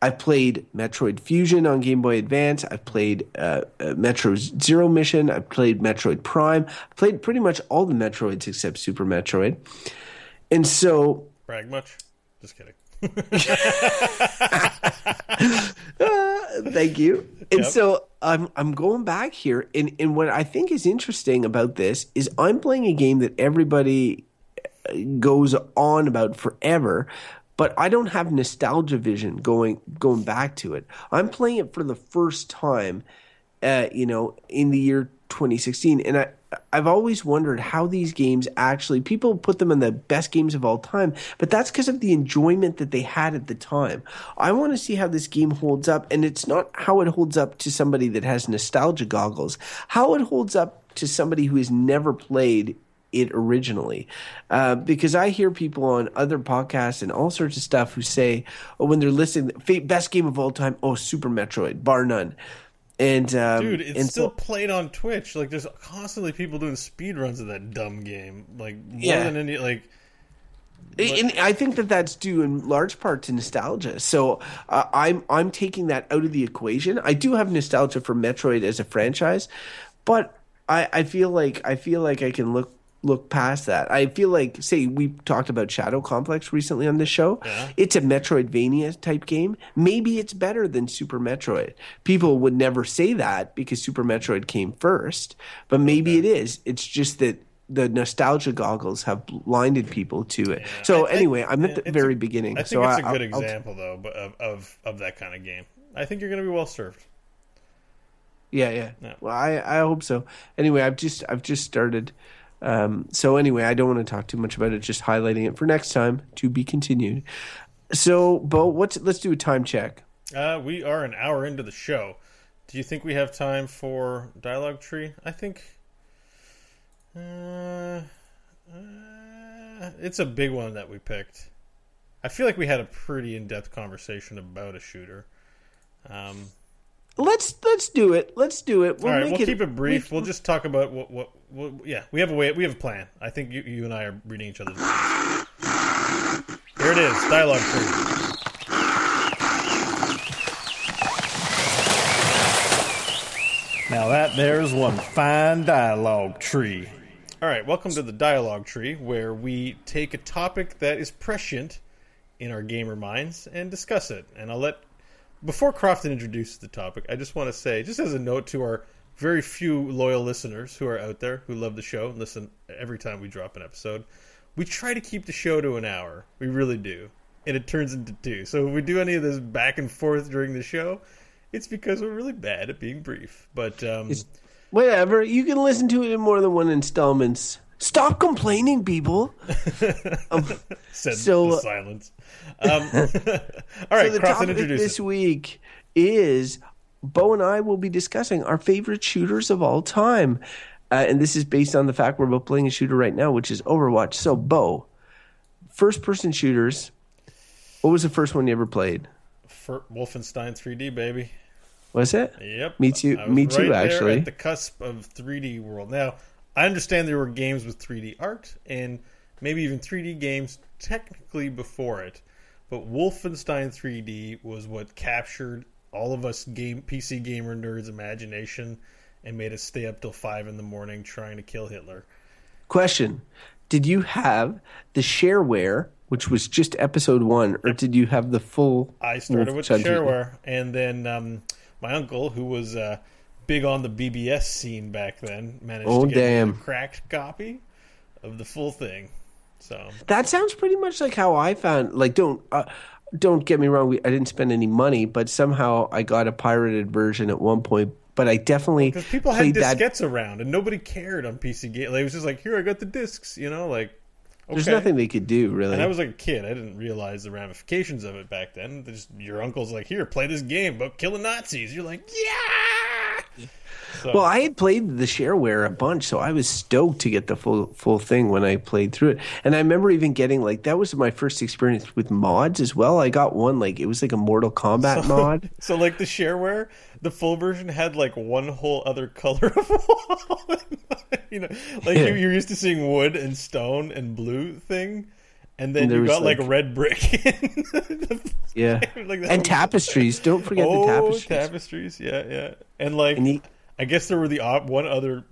I played Metroid Fusion on Game Boy Advance. I've played uh, uh, Metro Zero Mission. I've played Metroid Prime. I've played pretty much all the Metroids except Super Metroid. And so... Brag much? Just kidding. uh, thank you. And yep. so I'm I'm going back here. And, and what I think is interesting about this is I'm playing a game that everybody goes on about forever, but I don't have nostalgia vision going going back to it. I'm playing it for the first time, uh, you know, in the year twenty sixteen, and I I've always wondered how these games actually, people put them in the best games of all time, but that's because of the enjoyment that they had at the time. I want to see how this game holds up, and it's not how it holds up to somebody that has nostalgia goggles, how it holds up to somebody who has never played it originally, uh, because I hear people on other podcasts and all sorts of stuff who say, oh, when they're listening, best game of all time, oh, Super Metroid, bar none. And um, dude, it's and still so, played on Twitch. Like, there's constantly people doing speed runs of that dumb game. Like, more yeah. than any, like. But, and I think that that's due in large part to nostalgia. So uh, I'm I'm taking that out of the equation. I do have nostalgia for Metroid as a franchise, but I, I feel like I feel like I can look. Look past that. I feel like, say, we talked about Shadow Complex recently on this show. Yeah. It's a Metroidvania type game. Maybe it's better than Super Metroid. People would never say that because Super Metroid came first, but maybe okay. it is. It's just that the nostalgia goggles have blinded people to it. Yeah. So I, anyway, I, I'm at the very a, beginning. I think so it's I, a good I'll, example I'll, though of, of of that kind of game. I think you're going to be well served. Yeah, yeah. No. Well, I I hope so. Anyway, I've just I've just started. Um, so anyway, I don't want to talk too much about it, just highlighting it for next time, to be continued. So, Bo, what's, let's do a time check. Uh, we are an hour into the show. Do you think we have time for Dialogue Tree? I think uh, uh, it's a big one that we picked. I feel like we had a pretty in-depth conversation about a shooter. Um, let's let's do it. Let's do it. We'll all right, make we'll it, keep it brief. We'll just talk about what what. Well, yeah, we have a way. We have a plan. I think you, you and I are reading each other's. Here it is, Dialogue Tree. Now that there's one fine dialogue tree. All right, welcome to the Dialogue Tree, where we take a topic that is prescient in our gamer minds and discuss it. And I'll let before Crofton introduces the topic, I just want to say, just as a note to our very few loyal listeners who are out there who love the show and listen every time we drop an episode. We try to keep the show to an hour. We really do. And it turns into two. So if we do any of this back and forth during the show, it's because we're really bad at being brief. But um, whatever. You can listen to it in more than one installments. Stop complaining, people. Um, Said so, the silence. Um, all right, so the Crofton, topic introduce this it. week is Bo and I will be discussing our favorite shooters of all time. Uh, and this is based on the fact we're both playing a shooter right now, which is Overwatch. So, Bo, first-person shooters, what was the first one you ever played? For Wolfenstein three D, baby. Was it? Yep. Me too, Me right too. Actually. At the cusp of three D world. Now, I understand there were games with three D art and maybe even three D games technically before it, but Wolfenstein three D was what captured all of us game P C gamer nerds' imagination and made us stay up till five in the morning trying to kill Hitler. Question. Did you have the shareware, which was just episode one, or did you have the full... I started with the shareware, and then um, my uncle, who was uh, big on the B B S scene back then, managed oh, to get a cracked copy of the full thing. So that sounds pretty much like how I found... Like, don't... Uh, Don't get me wrong, we, I didn't spend any money, but somehow I got a pirated version at one point. But I definitely because people had diskettes that. around and nobody cared on P C game. Like, it was just like, here, I got the discs, you know, like okay. There's nothing they could do really. And I was like a kid, I didn't realize the ramifications of it back then. Just, your uncle's like, here, play this game about killing Nazis. You're like, yeah. So. Well, I had played the shareware a bunch, so I was stoked to get the full full thing when I played through it. And I remember even getting, like, that was my first experience with mods as well. I got one, like, it was like a Mortal Kombat so, mod. So, like, the shareware, the full version had, like, one whole other color of wall. You know, like, yeah. you, you're used to seeing wood and stone and blue thing. And then and you got, like, like, red brick. In the, yeah. Like, and tapestries. Don't forget oh, the tapestries. Oh, tapestries. Yeah, yeah. And, like... And he, I guess there were the op- one other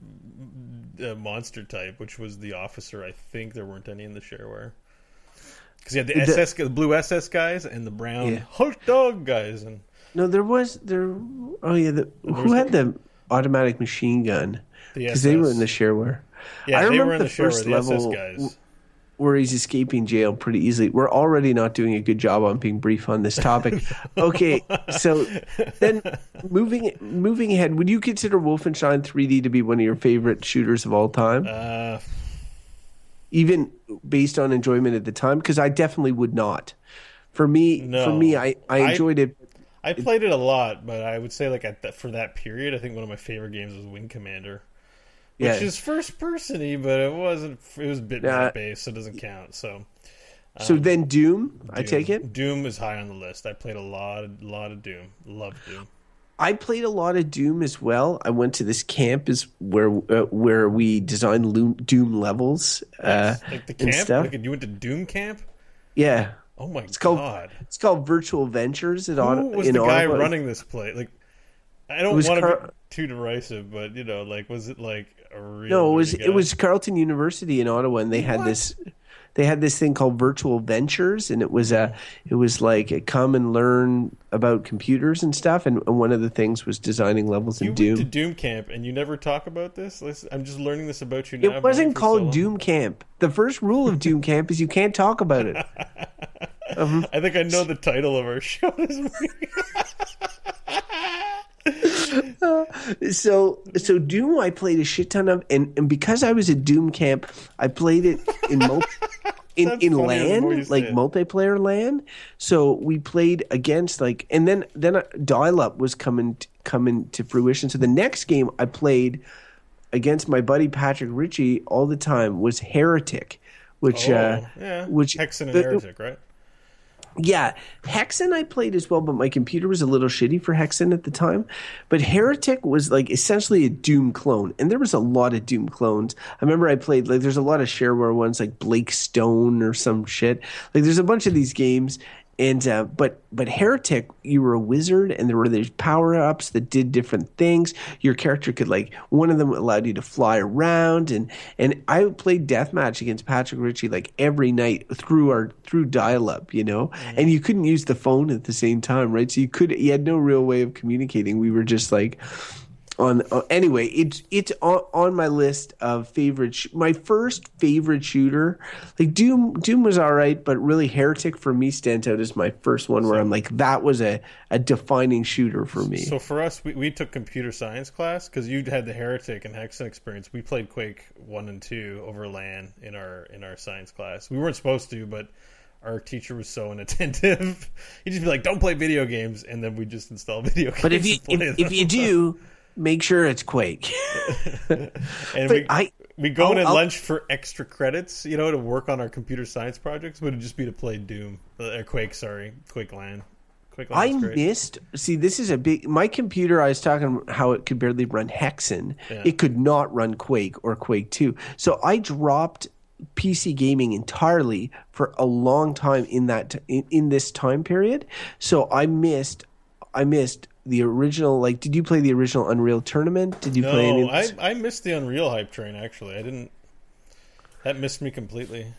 uh, monster type, which was the officer. I think there weren't any in the shareware because you had the S S, the, the blue S S guys, and the brown yeah. hot dog guys. And no, there was there. Oh yeah, the, who had the, the automatic machine gun? Because the they were in the shareware. Yeah, I they remember were in the, the first shareware, level the S S guys. W- where he's escaping jail pretty easily. We're already not doing a good job on being brief on this topic. Okay, so then moving moving ahead, would you consider Wolfenstein three D to be one of your favorite shooters of all time? Uh, Even based on enjoyment at the time? Because I definitely would not. For me, no, for me, I, I enjoyed I, it. I played it a lot, but I would say like at the, for that period, I think one of my favorite games was Wing Commander. Which yeah. is first person-y, but it wasn't. It was bitmap based, so it doesn't count. So, um, so then Doom, Doom, I take it. Doom is high on the list. I played a lot, a lot of Doom. Loved Doom. I played a lot of Doom as well. I went to this camp is where uh, where we designed Doom levels. Uh, yes. Like the camp, and stuff. Like, you went to Doom camp. Yeah. Oh my it's god! Called, it's called Virtual Ventures. At Who Auto, was in the guy Auto? running this play? Like, I don't want to Car- be too derisive, but you know, like, was it like? Really no, it was guy. it was Carleton University in Ottawa, and they had what? this they had this thing called Virtual Ventures, and it was a it was like a come and learn about computers and stuff, and, and one of the things was designing levels you in Doom. You went to Doom Camp, and you never talk about this? I'm just learning this about you now. It wasn't called so Doom Camp. The first rule of Doom Camp is you can't talk about it. Uh-huh. I think I know the title of our show this week. Uh, so so Doom I played a shit ton of, and, and because I was at Doom camp I played it in multi, in, in LAN, like multiplayer LAN, so we played against like, and then then dial-up was coming coming to fruition, so the next game I played against my buddy Patrick Ritchie all the time was Heretic, which oh, uh yeah. which Hexen and the, Heretic, right? Yeah, Hexen I played as well, but my computer was a little shitty for Hexen at the time. But Heretic was like essentially a Doom clone, and there was a lot of Doom clones. I remember I played, like, there's a lot of shareware ones like Blake Stone or some shit. Like, there's a bunch of these games, and uh, but but Heretic, you were a wizard, and there were these power ups that did different things. Your character could, like, one of them allowed you to fly around, and and I played deathmatch against Patrick Ritchie like every night through our through dial up, you know. Mm-hmm. And you couldn't use the phone at the same time, right? So you could you had no real way of communicating. We were just like on uh, anyway, it's it's on, on my list of favorite. Sh- my first favorite shooter, like Doom. Doom was all right, but really, Heretic for me stands out as my first one where so, I'm like, that was a, a defining shooter for me. So for us, we, we took computer science class because you had the Heretic and Hexen experience. We played Quake one and two over LAN in our in our science class. We weren't supposed to, but our teacher was so inattentive. He'd just be like, "Don't play video games," and then we just install video games. But if you if, if you do. Make sure it's Quake. and we, I, we go I'll, in at I'll, lunch for extra credits, you know, to work on our computer science projects. Would it just be to play Doom, uh, Quake? Sorry, Quake LAN. Quake LAN I missed. See, this is a big. My computer. I was talking how it could barely run Hexen. Yeah. It could not run Quake or Quake Two. So I dropped P C gaming entirely for a long time in that in, in this time period. So I missed. I missed. The original, like, did you play the original Unreal Tournament? Did you no, play any? No, I I missed the Unreal hype train. Actually, I didn't. That missed me completely.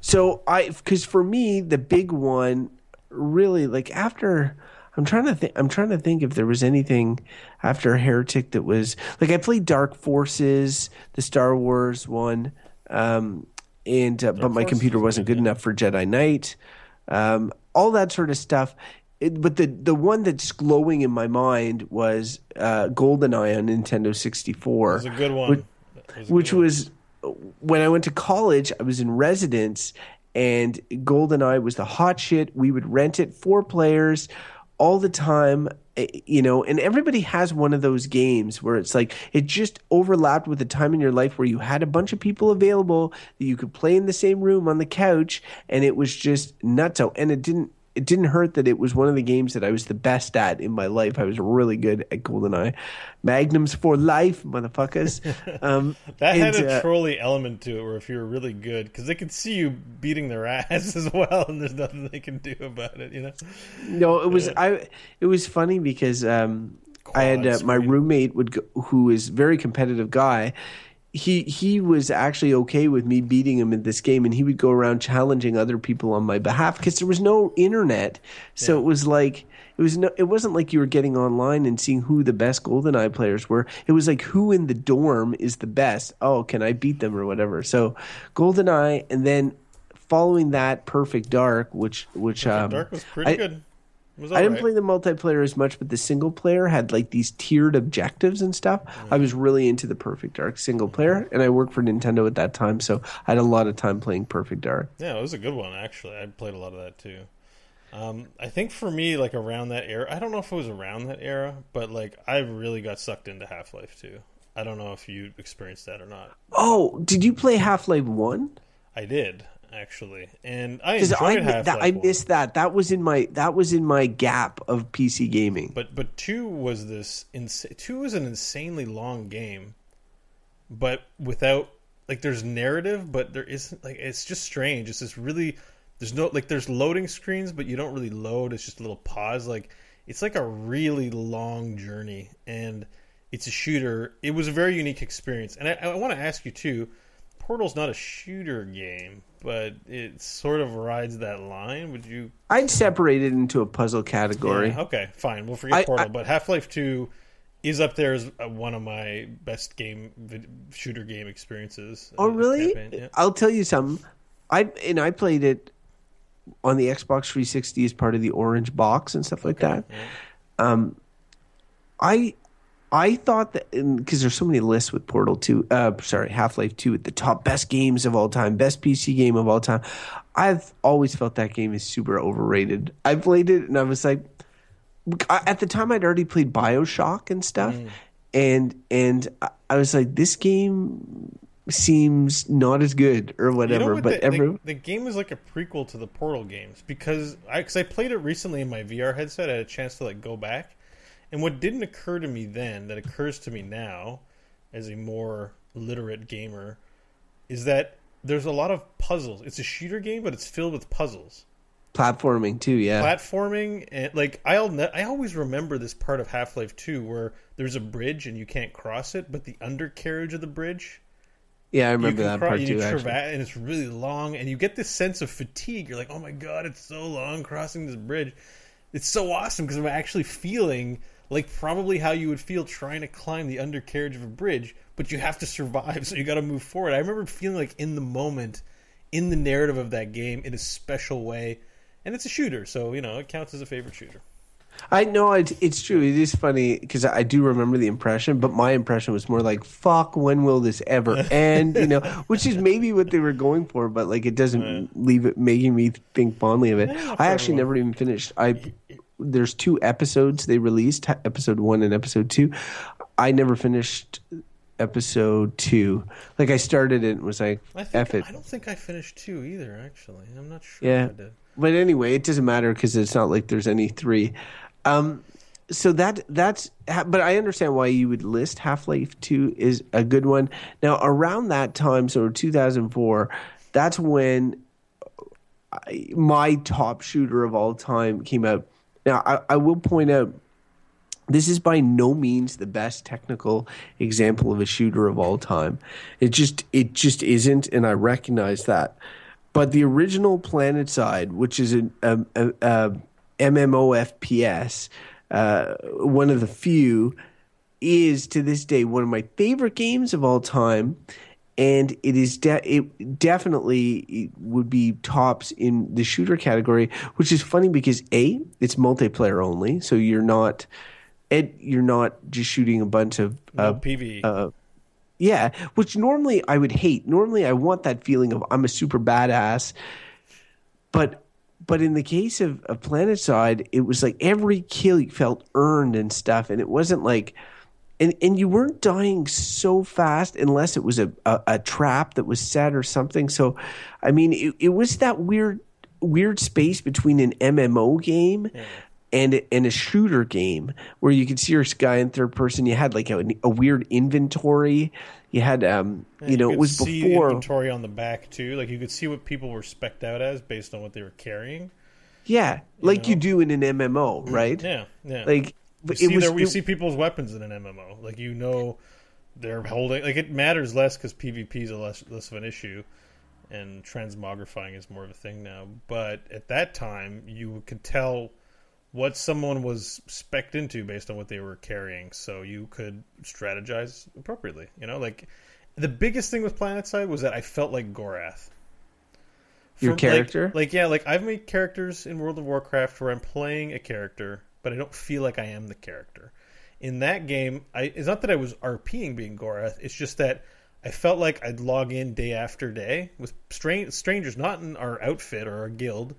So I, because for me, the big one, really, like after, I'm trying to think. I'm trying to think if there was anything after Heretic that was like I played Dark Forces, the Star Wars one, um, and uh, but my computer wasn't good enough for Jedi Knight, um, all that sort of stuff. It, but the, the one that's glowing in my mind was uh, GoldenEye on Nintendo sixty-four. It was a good one. Which, was, a which good was one. When I went to college, I was in residence, and GoldenEye was the hot shit. We would rent it, four players, all the time. You know, and everybody has one of those games where it's like it just overlapped with a time in your life where you had a bunch of people available that you could play in the same room on the couch, and it was just nutso. And it didn't. It didn't hurt that it was one of the games that I was the best at in my life. I was really good at GoldenEye. Magnums for life, motherfuckers. Um, that and, had a uh, trolley element to it where if you were really good, because they could see you beating their ass as well, and there's nothing they can do about it, you know? No, it was, yeah. I, it was funny because um, I had uh, my roommate, would go, who is a very competitive guy. He he was actually okay with me beating him in this game, and he would go around challenging other people on my behalf because there was no internet. So yeah. it was like it was no, it wasn't like you were getting online and seeing who the best GoldenEye players were. It was like who in the dorm is the best. Oh, can I beat them or whatever? So GoldenEye, and then following that, Perfect Dark, which which Perfect um, Dark was pretty I, good. I didn't right. play the multiplayer as much, but the single player had like these tiered objectives and stuff. Mm. I was really into the Perfect Dark single player, and I worked for Nintendo at that time, so I had a lot of time playing Perfect Dark. Yeah, it was a good one, actually. I played a lot of that, too. Um, I think for me, like around that era, I don't know if it was around that era, but like I really got sucked into Half-Life two. I don't know if you experienced that or not. Oh, did you play Half-Life one? I did. Actually, and I enjoyed I, Half-Life that, I missed that. That was in my that was in my gap of P C gaming. But but two was this insa- two was an insanely long game, but without like there's narrative, but there isn't like it's just strange. It's this really there's no like there's loading screens, but you don't really load. It's just a little pause. Like it's like a really long journey, and it's a shooter. It was a very unique experience, and I, I want to ask you too. Portal's not a shooter game, but it sort of rides that line. Would you? I'd separate it into a puzzle category. Yeah, okay, fine. We'll forget I, Portal, I, but Half-Life two is up there as one of my best game shooter game experiences. Oh, really? Yeah. I'll tell you something. I and I played it on the Xbox three sixty as part of the Orange Box and stuff like okay, that. Yeah. Um, I. I thought that because there's so many lists with Portal two, uh, sorry, Half-Life two, at the top best games of all time, best P C game of all time. I've always felt that game is super overrated. I played it and I was like, at the time I'd already played BioShock and stuff, mm. and and I was like, this game seems not as good or whatever. You know what but the, every... the, the game is like a prequel to the Portal games because I because I played it recently in my V R headset. I had a chance to like go back. And what didn't occur to me then that occurs to me now as a more literate gamer is that there's a lot of puzzles. It's a shooter game, but it's filled with puzzles. Platforming too, yeah. Platforming. And like I'll ne- I always remember this part of Half-Life two where there's a bridge and you can't cross it, but the undercarriage of the bridge. Yeah, I remember that cro- part too, actually. And it's really long, and you get this sense of fatigue. You're like, oh my God, it's so long crossing this bridge. It's so awesome because I'm actually feeling like probably how you would feel trying to climb the undercarriage of a bridge, but you have to survive, so you got to move forward. I remember feeling like in the moment, in the narrative of that game, in a special way, and it's a shooter, so you know it counts as a favorite shooter. I know it's it's true. It is funny because I do remember the impression, but my impression was more like "fuck, when will this ever end?" You know, which is maybe what they were going for, but like it doesn't yeah. leave it making me think fondly of it. Yeah, I actually never even finished. I there's two episodes they released, episode one and episode two. I never finished episode two. Like I started it and was like, I think, "F it." I don't think I finished two either. Actually, I'm not sure. Yeah, I did. But anyway, it doesn't matter because it's not like there's any three. Um, so that that's but I understand why you would list Half-Life two is a good one. Now around that time, so two thousand four, that's when I, my top shooter of all time came out. Now I, I will point out this is by no means the best technical example of a shooter of all time. It just it just isn't, and I recognize that. But the original PlanetSide, which is a, a, a, a MMORPG, uh, one of the few, is to this day one of my favorite games of all time, and it is de- it definitely it would be tops in the shooter category. Which is funny because A, it's multiplayer only, so you're not, it, you're not just shooting a bunch of uh, no P V E. Uh, yeah, which normally I would hate. Normally I want that feeling of I'm a super badass, but. But in the case of, of PlanetSide, it was like every kill you felt earned and stuff. And it wasn't like and, – and you weren't dying so fast unless it was a, a, a trap that was set or something. So, I mean, it, it was that weird weird space between an M M O game yeah. and, and a shooter game where you could see your guy in third person. You had like a, a weird inventory. You had um, – you, you know, it was before – you could see inventory on the back too. Like you could see what people were spec'd out as based on what they were carrying. Yeah, like you, know? you do in an M M O, right? Yeah, yeah. Like we see, was, their, we it, see people's weapons in an M M O. Like you know they're holding – like it matters less because PvP is a less, less of an issue and transmogrifying is more of a thing now. But at that time you could tell – what someone was spec'd into based on what they were carrying, so you could strategize appropriately. You know, like the biggest thing with PlanetSide was that I felt like Gorath. From, Your character? Like, like yeah, like I've made characters in World of Warcraft where I'm playing a character, but I don't feel like I am the character. In that game, I, it's not that I was RPing being Gorath. It's just that I felt like I'd log in day after day with stra- strangers, not in our outfit or our guild,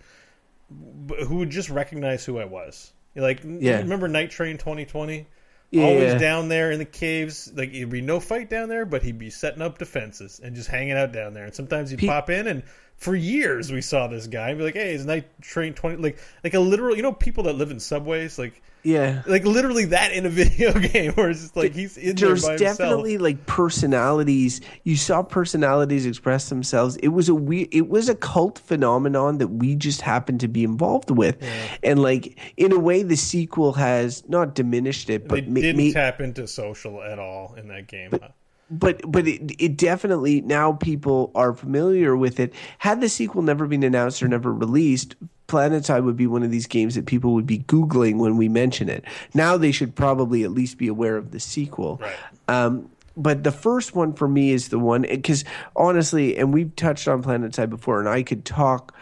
who would just recognize who I was. Like, yeah. Remember Night Train twenty twenty? Yeah, Always yeah. down there in the caves. Like, it'd be no fight down there, but he'd be setting up defenses and just hanging out down there. And sometimes he'd Pe- pop in, and for years we saw this guy and be like, hey, is Night Train twenty? Like, like a literal, you know, people that live in subways? Like, yeah. Like, literally that in a video game where it's just like he's in there by himself. There's definitely, like, personalities. You saw personalities express themselves. It was a weird, it was a cult phenomenon that we just happened to be involved with. Yeah. And, like, in a way, the sequel has not diminished it, but... They ma- didn't ma- tap into social at all in that game, but, huh? But but it it definitely, now people are familiar with it. Had the sequel never been announced or never released, PlanetSide would be one of these games that people would be Googling when we mention it. Now they should probably at least be aware of the sequel. Right. Um, but the first one for me is the one, because honestly, and we've touched on PlanetSide before, and I could talk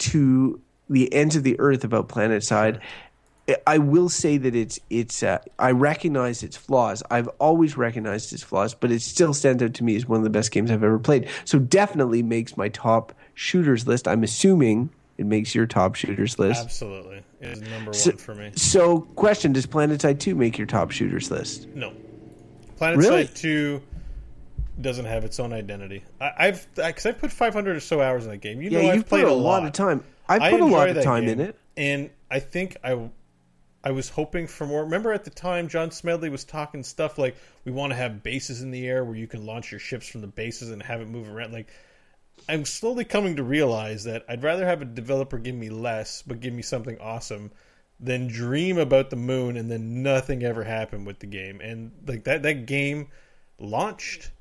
to the ends of the earth about PlanetSide. I will say that it's it's uh, I recognize its flaws. I've always recognized its flaws, but it still stands out to me as one of the best games I've ever played. So definitely makes my top shooters list. I'm assuming it makes your top shooters list. Absolutely. It is number so, one for me. So question, does PlanetSide two make your top shooters list? No. PlanetSide really? two doesn't have its own identity. I, I've because I've put five hundred or so hours in that game. You know, yeah, you've I've played put a lot. lot of time. I've I put a lot of time in it. And I think I... I was hoping for more. Remember at the time, John Smedley was talking stuff like, we want to have bases in the air where you can launch your ships from the bases and have it move around. Like, I'm slowly coming to realize that I'd rather have a developer give me less, but give me something awesome, than dream about the moon and then nothing ever happened with the game. And like that, that game launched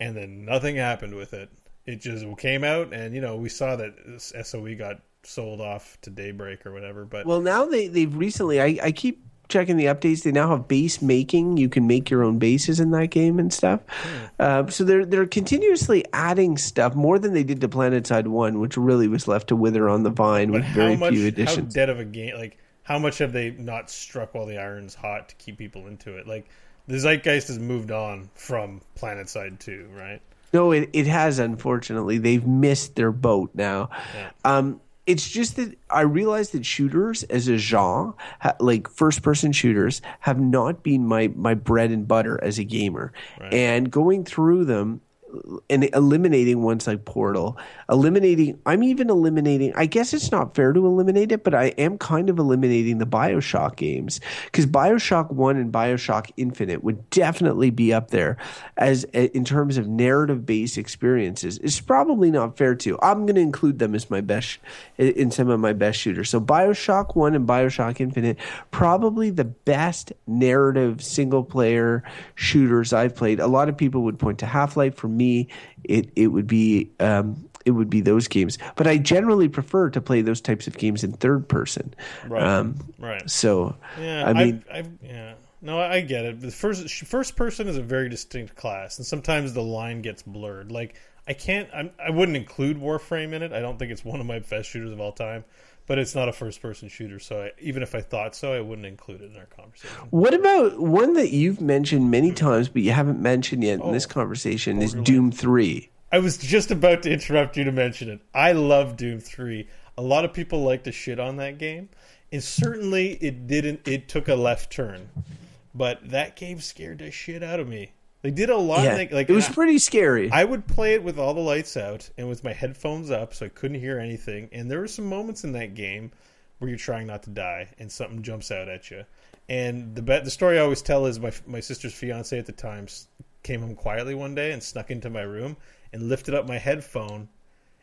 and then nothing happened with it. It just came out and, you know, we saw that S O E got sold off to Daybreak or whatever. But well, now they, they've recently, I, I keep checking the updates, they now have base making. You can make your own bases in that game and stuff. Mm. Uh, so they're they're continuously adding stuff more than they did to PlanetSide One, which really was left to wither on the vine but with very much, few additions. How dead of a game? Like how much have they not struck while the iron's hot to keep people into it? Like the zeitgeist has moved on from PlanetSide Two, right? No, it it has. Unfortunately, they've missed their boat now. Yeah. Um, It's just that I realize that shooters as a genre, ha, like first-person shooters, have not been my, my bread and butter as a gamer. Right. And going through them and eliminating ones like Portal, eliminating – I'm even eliminating – I guess it's not fair to eliminate it, but I am kind of eliminating the BioShock games because BioShock one and BioShock Infinite would definitely be up there as in terms of narrative-based experiences. It's probably not fair to. I'm going to include them as my best – in some of my best shooters. So BioShock one and BioShock Infinite, probably the best narrative single-player shooters I've played. A lot of people would point to Half-Life. For me, It it would be um, it would be those games, but I generally prefer to play those types of games in third person. Right, um, right. So yeah, I mean, I've, I've, yeah, no, I get it. The first first person is a very distinct class, and sometimes the line gets blurred. Like I can't, I'm, I wouldn't include Warframe in it. I don't think it's one of my best shooters of all time. But it's not a first-person shooter, so I, even if I thought so, I wouldn't include it in our conversation. What about one that you've mentioned many times, but you haven't mentioned yet oh, in this conversation, is Doom three. I was just about to interrupt you to mention it. I love Doom three. A lot of people like to shit on that game, and certainly it didn't. It took a left turn. But that game scared the shit out of me. They did a lot. Yeah, of that, like, it was I, pretty scary. I would play it with all the lights out and with my headphones up so I couldn't hear anything. And there were some moments in that game where you're trying not to die and something jumps out at you. And the the story I always tell is my my sister's fiance at the time came home quietly one day and snuck into my room and lifted up my headphone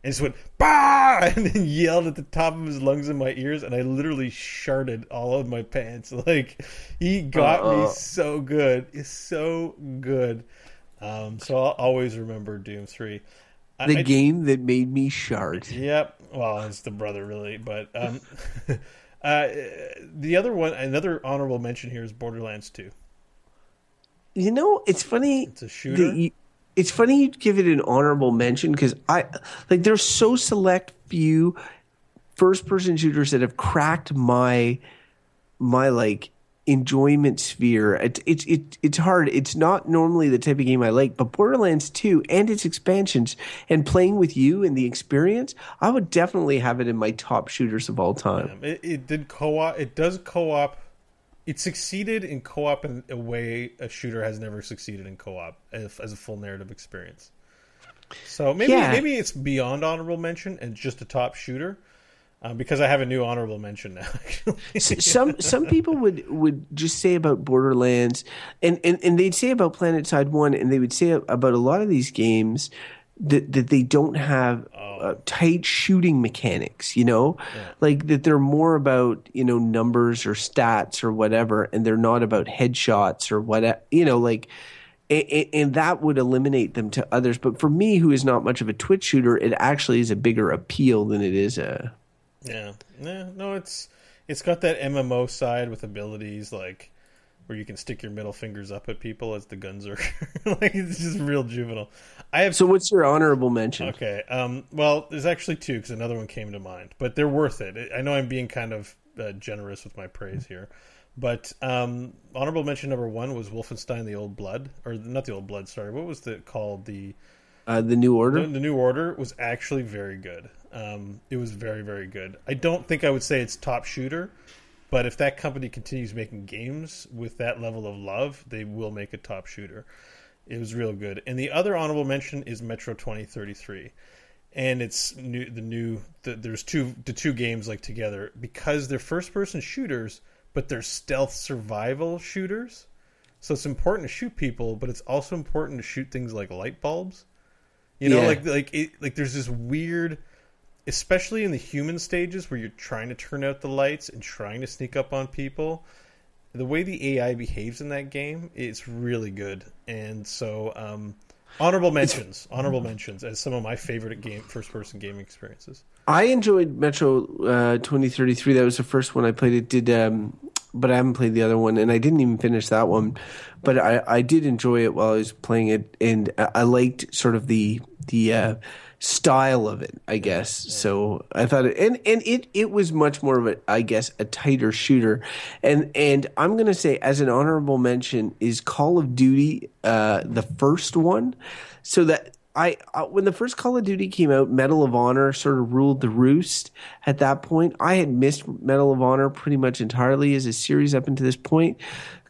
and just went, bah! And then yelled at the top of his lungs in my ears, and I literally sharted all of my pants. Like, he got uh-uh. me so good. It's so good. Um, so I'll always remember Doom three. The I, game I, that made me shart. Yep. Well, it's the brother, really. But um, uh, the other one, another honorable mention here is Borderlands two. You know, it's funny. It's a shooter. The, It's funny you'd give it an honorable mention because I like there's so select few first-person shooters that have cracked my my like enjoyment sphere. It's it's it, it's hard. It's not normally the type of game I like, but Borderlands two and its expansions and playing with you and the experience, I would definitely have it in my top shooters of all time. Yeah, it, it did co-op. It does co-op. It succeeded in co-op in a way a shooter has never succeeded in co-op as, as a full narrative experience. So maybe yeah. maybe it's beyond honorable mention and just a top shooter um, because I have a new honorable mention now. Actually. some some people would, would just say about Borderlands and, and, and they'd say about PlanetSide one and they would say about a lot of these games that, that they don't have oh. uh, tight shooting mechanics, you know, yeah. like that they're more about, you know, numbers or stats or whatever, and they're not about headshots or what, you know, like, and, and that would eliminate them to others. But for me, who is not much of a twitch shooter, it actually is a bigger appeal than it is a. Yeah, yeah. no, it's it's got that M M O side with abilities like where you can stick your middle fingers up at people as the guns are like it's just real juvenile. I have So what's your honorable mention? Okay. Um, well, there's actually two cuz another one came to mind, but they're worth it. I know I'm being kind of uh, generous with my praise here. But um, honorable mention number one was Wolfenstein the Old Blood or not the Old Blood, sorry. What was it called? The uh, the New Order? The, the New Order was actually very good. Um, it was very very good. I don't think I would say it's top shooter. But if that company continues making games with that level of love, they will make a top shooter. It was real good. And the other honorable mention is Metro twenty thirty-three. And it's new, the new the, there's two the two games like together because they're first-person shooters, but they're stealth survival shooters. So it's important to shoot people, but it's also important to shoot things like light bulbs. You know, yeah. like like it, like there's this weird especially in the human stages where you're trying to turn out the lights and trying to sneak up on people. The way the A I behaves in that game, it's really good. And so um, honorable mentions, honorable mentions as some of my favorite game, first-person game experiences. I enjoyed Metro uh, twenty thirty-three. That was the first one I played. It did um, but I haven't played the other one, and I didn't even finish that one. But I, I did enjoy it while I was playing it, and I liked sort of the the uh, style of it, I guess. Yeah. So I thought it, and and it it was much more of a, I guess, a tighter shooter. And and I'm gonna say, as an honorable mention, is Call of Duty, uh, the first one, so that. I, I when the first Call of Duty came out, Medal of Honor sort of ruled the roost at that point. I had missed Medal of Honor pretty much entirely as a series up until this point.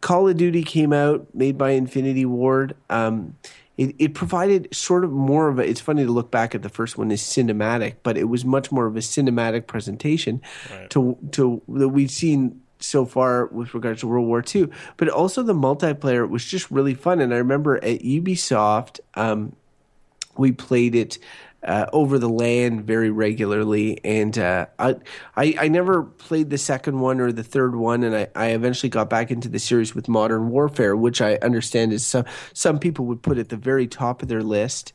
Call of Duty came out, made by Infinity Ward. Um, it, it provided sort of more of a – it's funny to look back at the first one as cinematic, but it was much more of a cinematic presentation right. to to that we've seen – so far with regards to World War Two. But also the multiplayer was just really fun. And I remember at Ubisoft, um, we played it uh, over the LAN very regularly. And uh, I, I I never played the second one or the third one. And I, I eventually got back into the series with Modern Warfare, which I understand is some, some people would put at the very top of their list.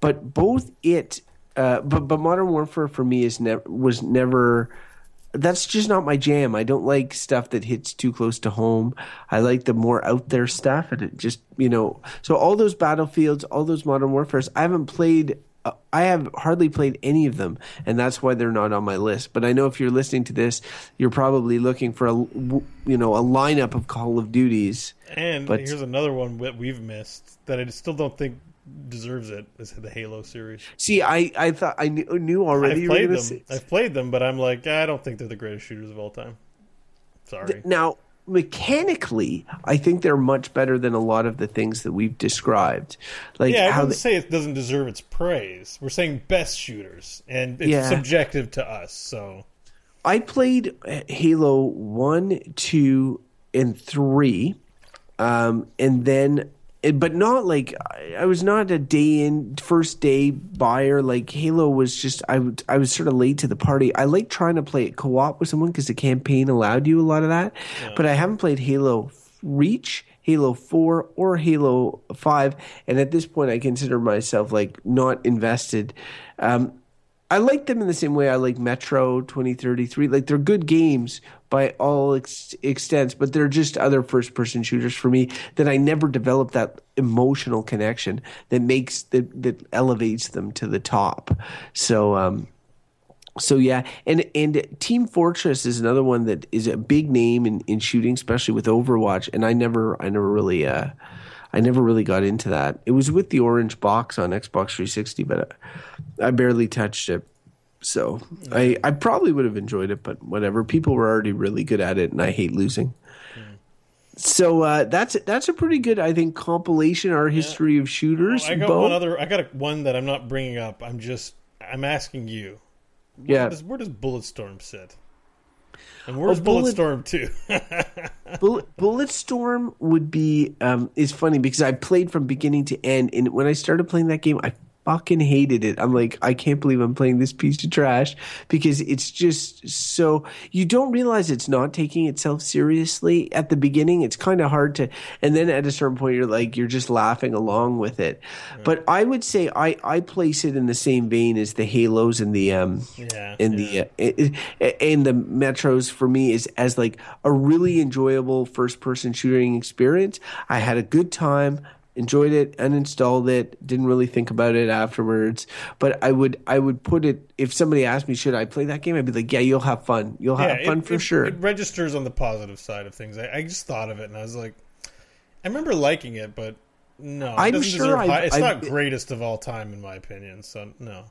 But both it uh, – but, but Modern Warfare for me is ne- was never – that's just not my jam. I don't like stuff that hits too close to home. I like the more out there stuff, and it just, you know. So all those Battlefields, all those Modern Warfares, I haven't played. Uh, I have hardly played any of them, and that's why they're not on my list. But I know if you're listening to this, you're probably looking for a, you know, a lineup of Call of Duties. And but, here's another one that we've missed that I still don't think deserves it, is the Halo series. See, I, I thought I knew, knew already. I've played them. Say. I've played them, but I'm like, I don't think they're the greatest shooters of all time. Sorry. Now, mechanically, I think they're much better than a lot of the things that we've described. Like, yeah, I how wouldn't they, say it doesn't deserve its praise. We're saying best shooters, and it's yeah. subjective to us. So, I played Halo one, two, and three, um, and then. But not like – I was not a day-in, first-day buyer. Like Halo was just I – I was sort of late to the party. I like trying to play it co-op with someone because the campaign allowed you a lot of that. Yeah. But I haven't played Halo Reach, Halo four, or Halo five. And at this point I consider myself like not invested. Um, I like them in the same way I like Metro twenty thirty-three. Like they're good games by all ex- extents, but they're just other first-person shooters for me that I never developed that emotional connection that makes that that elevates them to the top. So, um, so yeah, and and Team Fortress is another one that is a big name in, in shooting, especially with Overwatch. And I never, I never really, uh, I never really got into that. It was with the orange box on Xbox three sixty, but I, I barely touched it. So I, I probably would have enjoyed it, but whatever. People were already really good at it, and I hate losing. Mm. So uh, that's that's a pretty good, I think, compilation, our history yeah. of shooters. Oh, I got Bo. one other. I got a, one that I'm not bringing up. I'm just I'm asking you. Where yeah. Does, where does Bulletstorm sit? And where's oh, Bullet, Bulletstorm two? Bullet, Bulletstorm would be um, is funny because I played from beginning to end, and when I started playing that game, I. fucking hated it. I'm like, I can't believe I'm playing this piece of trash because it's just so you don't realize it's not taking itself seriously at the beginning. It's kind of hard to, and then at a certain point, you're like, you're just laughing along with it. Right. But I would say I, I place it in the same vein as the Halos and the um yeah, and yeah. the uh, and the Metros for me is as like a really enjoyable first person shooting experience. I had a good time. Enjoyed it, uninstalled it, didn't really think about it afterwards. But I would I would put it – if somebody asked me, should I play that game? I'd be like, yeah, you'll have fun. You'll yeah, have fun it, for it, sure. It registers on the positive side of things. I, I just thought of it, and I was like – I remember liking it, but no. It I'm sure I – It's I've, not greatest of all time in my opinion, so no.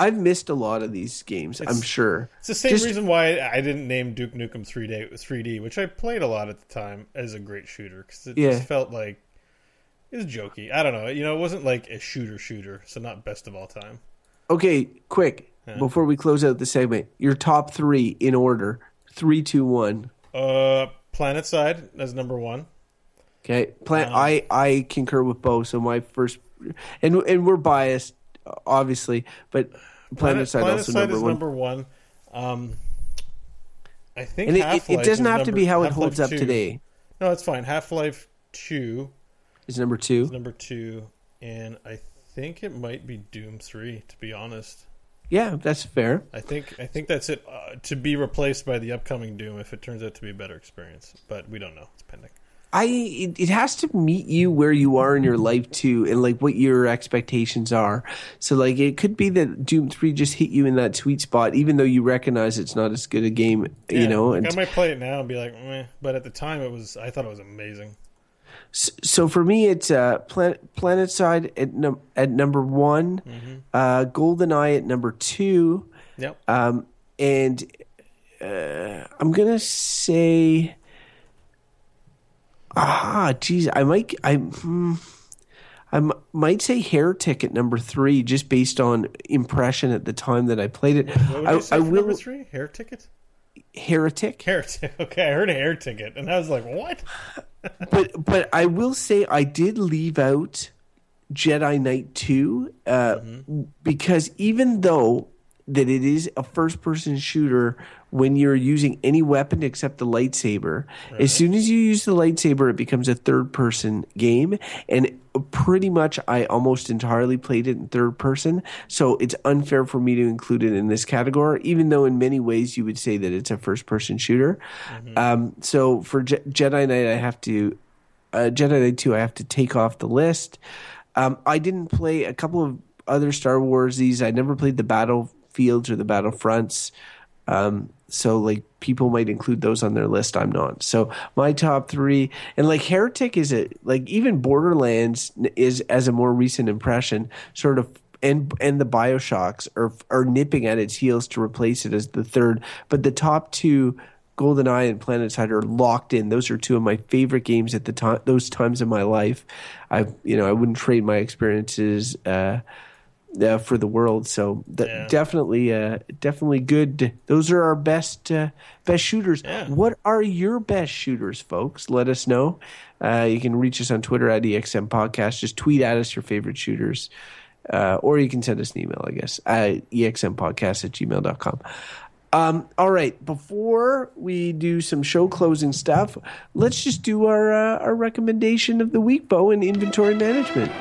I've missed a lot of these games, it's, I'm sure. It's the same just, reason why I didn't name Duke Nukem three D, three D, which I played a lot at the time as a great shooter because it yeah. just felt like – it was jokey. I don't know. You know, it wasn't like a shooter shooter, so not best of all time. Okay, quick. Yeah. Before we close out the segment, your top three in order. Three, two, one. Uh, PlanetSide as number one. Okay. Plan- um, I, I concur with Bo, so my first... And and we're biased, obviously, but PlanetSide Planet also number one. PlanetSide is number one. Um, I think and Half-Life it, it doesn't have number, to be how it Half-Life holds up two. Today. No, it's fine. Half-Life two... Is number two. It's number two, and I think it might be Doom three, to be honest. Yeah, that's fair. I think I think that's it, uh, to be replaced by the upcoming Doom if it turns out to be a better experience. But we don't know. It's pending. I it, it has to meet you where you are in your life too, and like what your expectations are. So like it could be that Doom three just hit you in that sweet spot, even though you recognize it's not as good a game. Yeah, you know, like and I might play it now and be like, meh. But at the time, it was I thought it was amazing. So for me, it's uh, Plan- PlanetSide at num- at number one, mm-hmm. uh, GoldenEye at number two, yep. um, and uh, I'm gonna say, ah, geez, I might I hmm, I m- might say Heretic at number three, just based on impression at the time that I played it. What would you I, say I will number three Heretic. Heretic. Heretic. Okay, I heard a hair ticket, and I was like, "What?" but but I will say I did leave out Jedi Knight two uh, mm-hmm. because even though that it is a first-person shooter, when you're using any weapon except the lightsaber, right. as soon as you use the lightsaber, it becomes a third-person game, and pretty much I almost entirely played it in third person, so it's unfair for me to include it in this category, even though in many ways you would say that it's a first-person shooter. Mm-hmm. Um, so for Je- Jedi Knight, I have to uh, Jedi Knight two, I have to take off the list. Um, I didn't play a couple of other Star Warsies. I never played the Battlefields or the Battlefronts. Um, so like people might include those on their list. I'm not. So my top three, and like Heretic is a like even Borderlands is as a more recent impression sort of, and and the BioShocks are are nipping at its heels to replace it as the third. But the top two, GoldenEye and PlanetSide, are locked in. Those are two of my favorite games at the time. Those times in my life, I you know I wouldn't trade my experiences. Uh, Uh, for the world, so th- yeah. definitely, uh, definitely good. Those are our best, uh, best shooters. Yeah. What are your best shooters, folks? Let us know. Uh, you can reach us on Twitter at E X M Podcast. Just tweet at us your favorite shooters, uh, or you can send us an email. I guess at E X M Podcast at gmail dot com. Um, all right, before we do some show closing stuff, let's just do our uh, our recommendation of the week, Bo, in inventory management.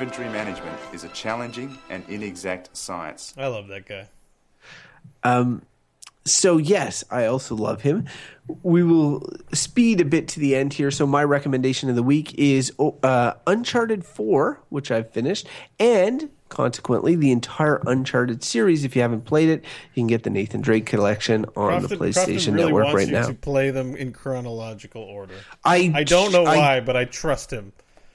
Inventory management is a challenging and inexact science. I love that guy. Um, so yes, I also love him. We will speed a bit to the end here. So my recommendation of the week is uh, Uncharted four, which I've finished, and consequently the entire Uncharted series. If you haven't played it, you can get the Nathan Drake collection on Crofton, the PlayStation really Network right now. To play them in chronological order. I I don't know why, I, but I trust him.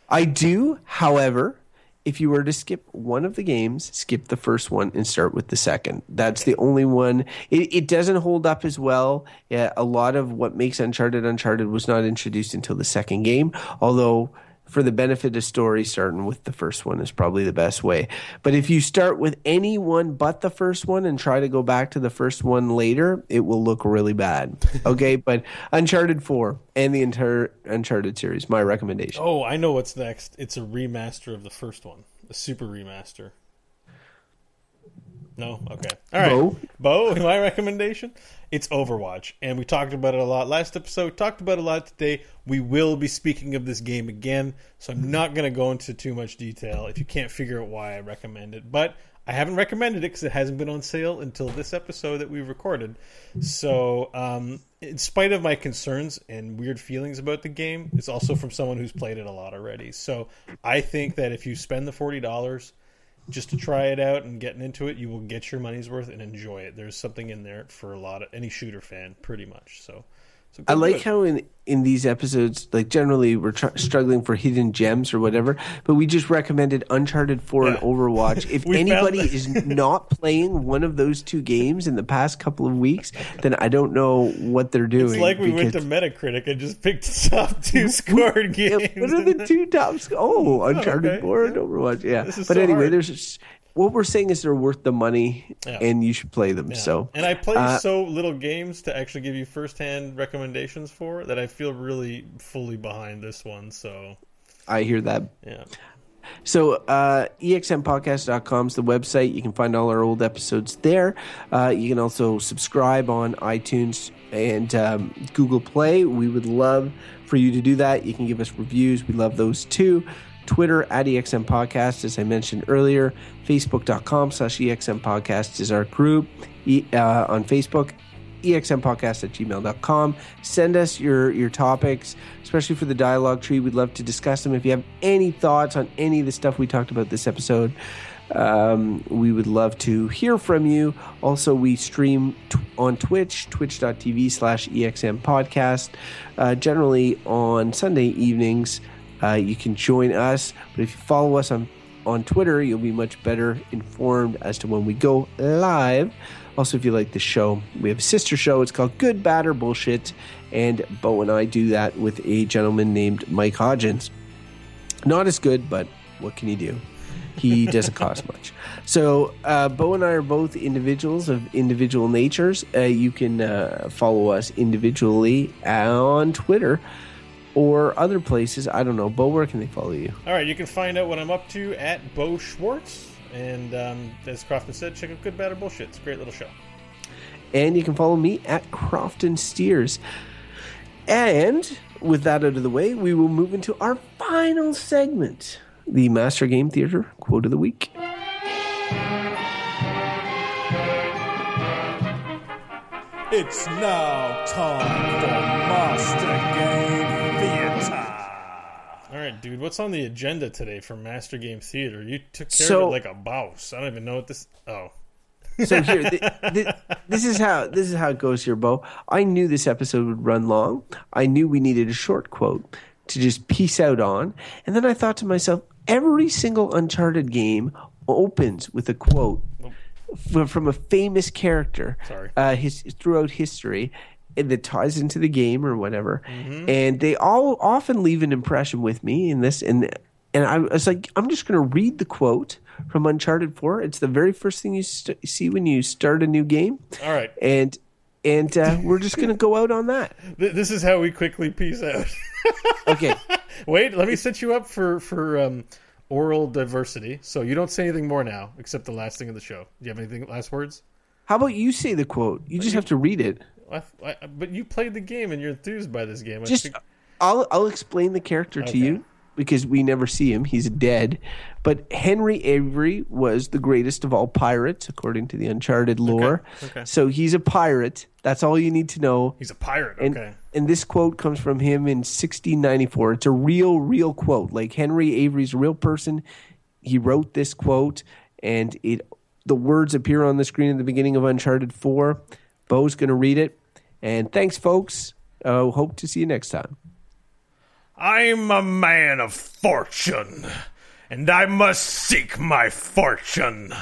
I do, however. If you were to skip one of the games, skip the first one and start with the second. That's the only one. It, it doesn't hold up as well. Yeah, a lot of what makes Uncharted Uncharted was not introduced until the second game, although for the benefit of story, starting with the first one is probably the best way. But if you start with any one but the first one and try to go back to the first one later, it will look really bad. Okay, but Uncharted four and the entire Uncharted series, my recommendation. Oh, I know what's next. It's a remaster of the first one, a super remaster. No? Okay. All right. Bo? Bo, my recommendation? It's Overwatch. And we talked about it a lot last episode. Talked about it a lot today. We will be speaking of this game again, so I'm not going to go into too much detail if you can't figure out why I recommend it. But I haven't recommended it because it hasn't been on sale until this episode that we recorded. So um, in spite of my concerns and weird feelings about the game, it's also from someone who's played it a lot already. So I think that if you spend the forty dollars... just to try it out and getting into it, you will get your money's worth and enjoy it. There's something in there for a lot of any shooter fan, pretty much. So, so I like how in in these episodes, like generally we're tr- struggling for hidden gems or whatever, but we just recommended Uncharted four yeah. and Overwatch. If anybody is not playing one of those two games in the past couple of weeks, then I don't know what they're doing. It's like we because... went to Metacritic and just picked the top two scored games. Yeah, what are the two top sc- Oh, Uncharted oh, okay. four yeah. and Overwatch. Yeah, but so anyway, hard. there's what we're saying is they're worth the money, yeah. and you should play them. Yeah. So, and I play uh, so little games to actually give you firsthand recommendations for that I feel really fully behind this one, so I hear that. Yeah. So uh, E X M podcast dot com is the website. You can find all our old episodes there. Uh, you can also subscribe on iTunes and um, Google Play. We would love for you to do that. You can give us reviews. We love those too. Twitter at E X M Podcast, as I mentioned earlier. Facebook dot com slash E X M Podcast is our group e- uh, on Facebook. E X M podcast at gmail dot com. Send us your, your topics, especially for the dialogue tree. We'd love to discuss them. If you have any thoughts on any of the stuff we talked about this episode, um, we would love to hear from you. Also, we stream t- on Twitch, twitch dot t v slash E X M podcast, uh, generally on Sunday evenings. Uh, you can join us, but if you follow us on, on Twitter, you'll be much better informed as to when we go live. Also, if you like the show, we have a sister show. It's called Good, Bad, or Bullshit, and Bo and I do that with a gentleman named Mike Hodgins. Not as good, but what can he do? He doesn't cost much. So uh, Bo and I are both individuals of individual natures. Uh, you can uh, follow us individually on Twitter or other places. I don't know. Bo, where can they follow you? All right, you can find out what I'm up to at Bo Schwartz. And um, as Crofton said, check out Good, Bad, or Bullshit. It's a great little show. And you can follow me at Crofton Steers. And with that out of the way, we will move into our final segment, the Master Game Theater Quote of the Week. It's now time for Master Game Theater. All right, dude, what's on the agenda today for Master Game Theater? You took care so, of it like a boss. I don't even know what this... Oh. So here, th- th- this is how this is how it goes here, Bo. I knew this episode would run long. I knew we needed a short quote to just peace out on. And then I thought to myself, every single Uncharted game opens with a quote oh. from a famous character Sorry. Uh, his, throughout history, that ties into the game or whatever. Mm-hmm. And they all often leave an impression with me in this. And and I was like, I'm just going to read the quote from Uncharted four. It's the very first thing you st- see when you start a new game. All right. And and uh, we're just going to go out on that. This is how we quickly peace out. Okay. Wait, let me set you up for, for um, oral diversity. So you don't say anything more now except the last thing of the show. Do you have anything, last words? How about you say the quote? You just have to read it. I, I, but you played the game and you're enthused by this game. I Just, think... I'll I'll explain the character okay. to you because we never see him. He's dead. But Henry Avery was the greatest of all pirates, according to the Uncharted lore. Okay. Okay. So he's a pirate. That's all you need to know. He's a pirate. Okay. And, and this quote comes from him in sixteen ninety-four. It's a real, real quote. Like Henry Avery's a real person. He wrote this quote, and it the words appear on the screen at the beginning of Uncharted four. Bo's going to read it. And thanks, folks. Uh, hope to see you next time. I'm a man of fortune, and I must seek my fortune.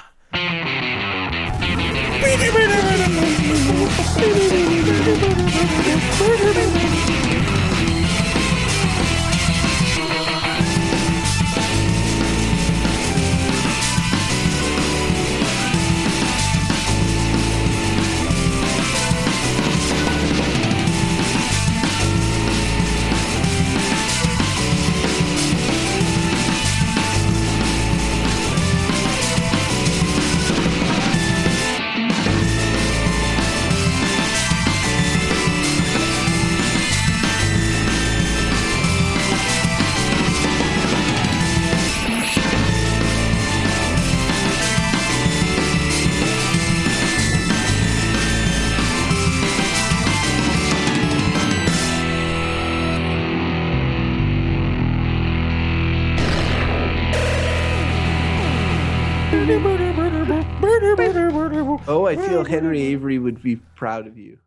Oh, I feel Henry Avery would be proud of you.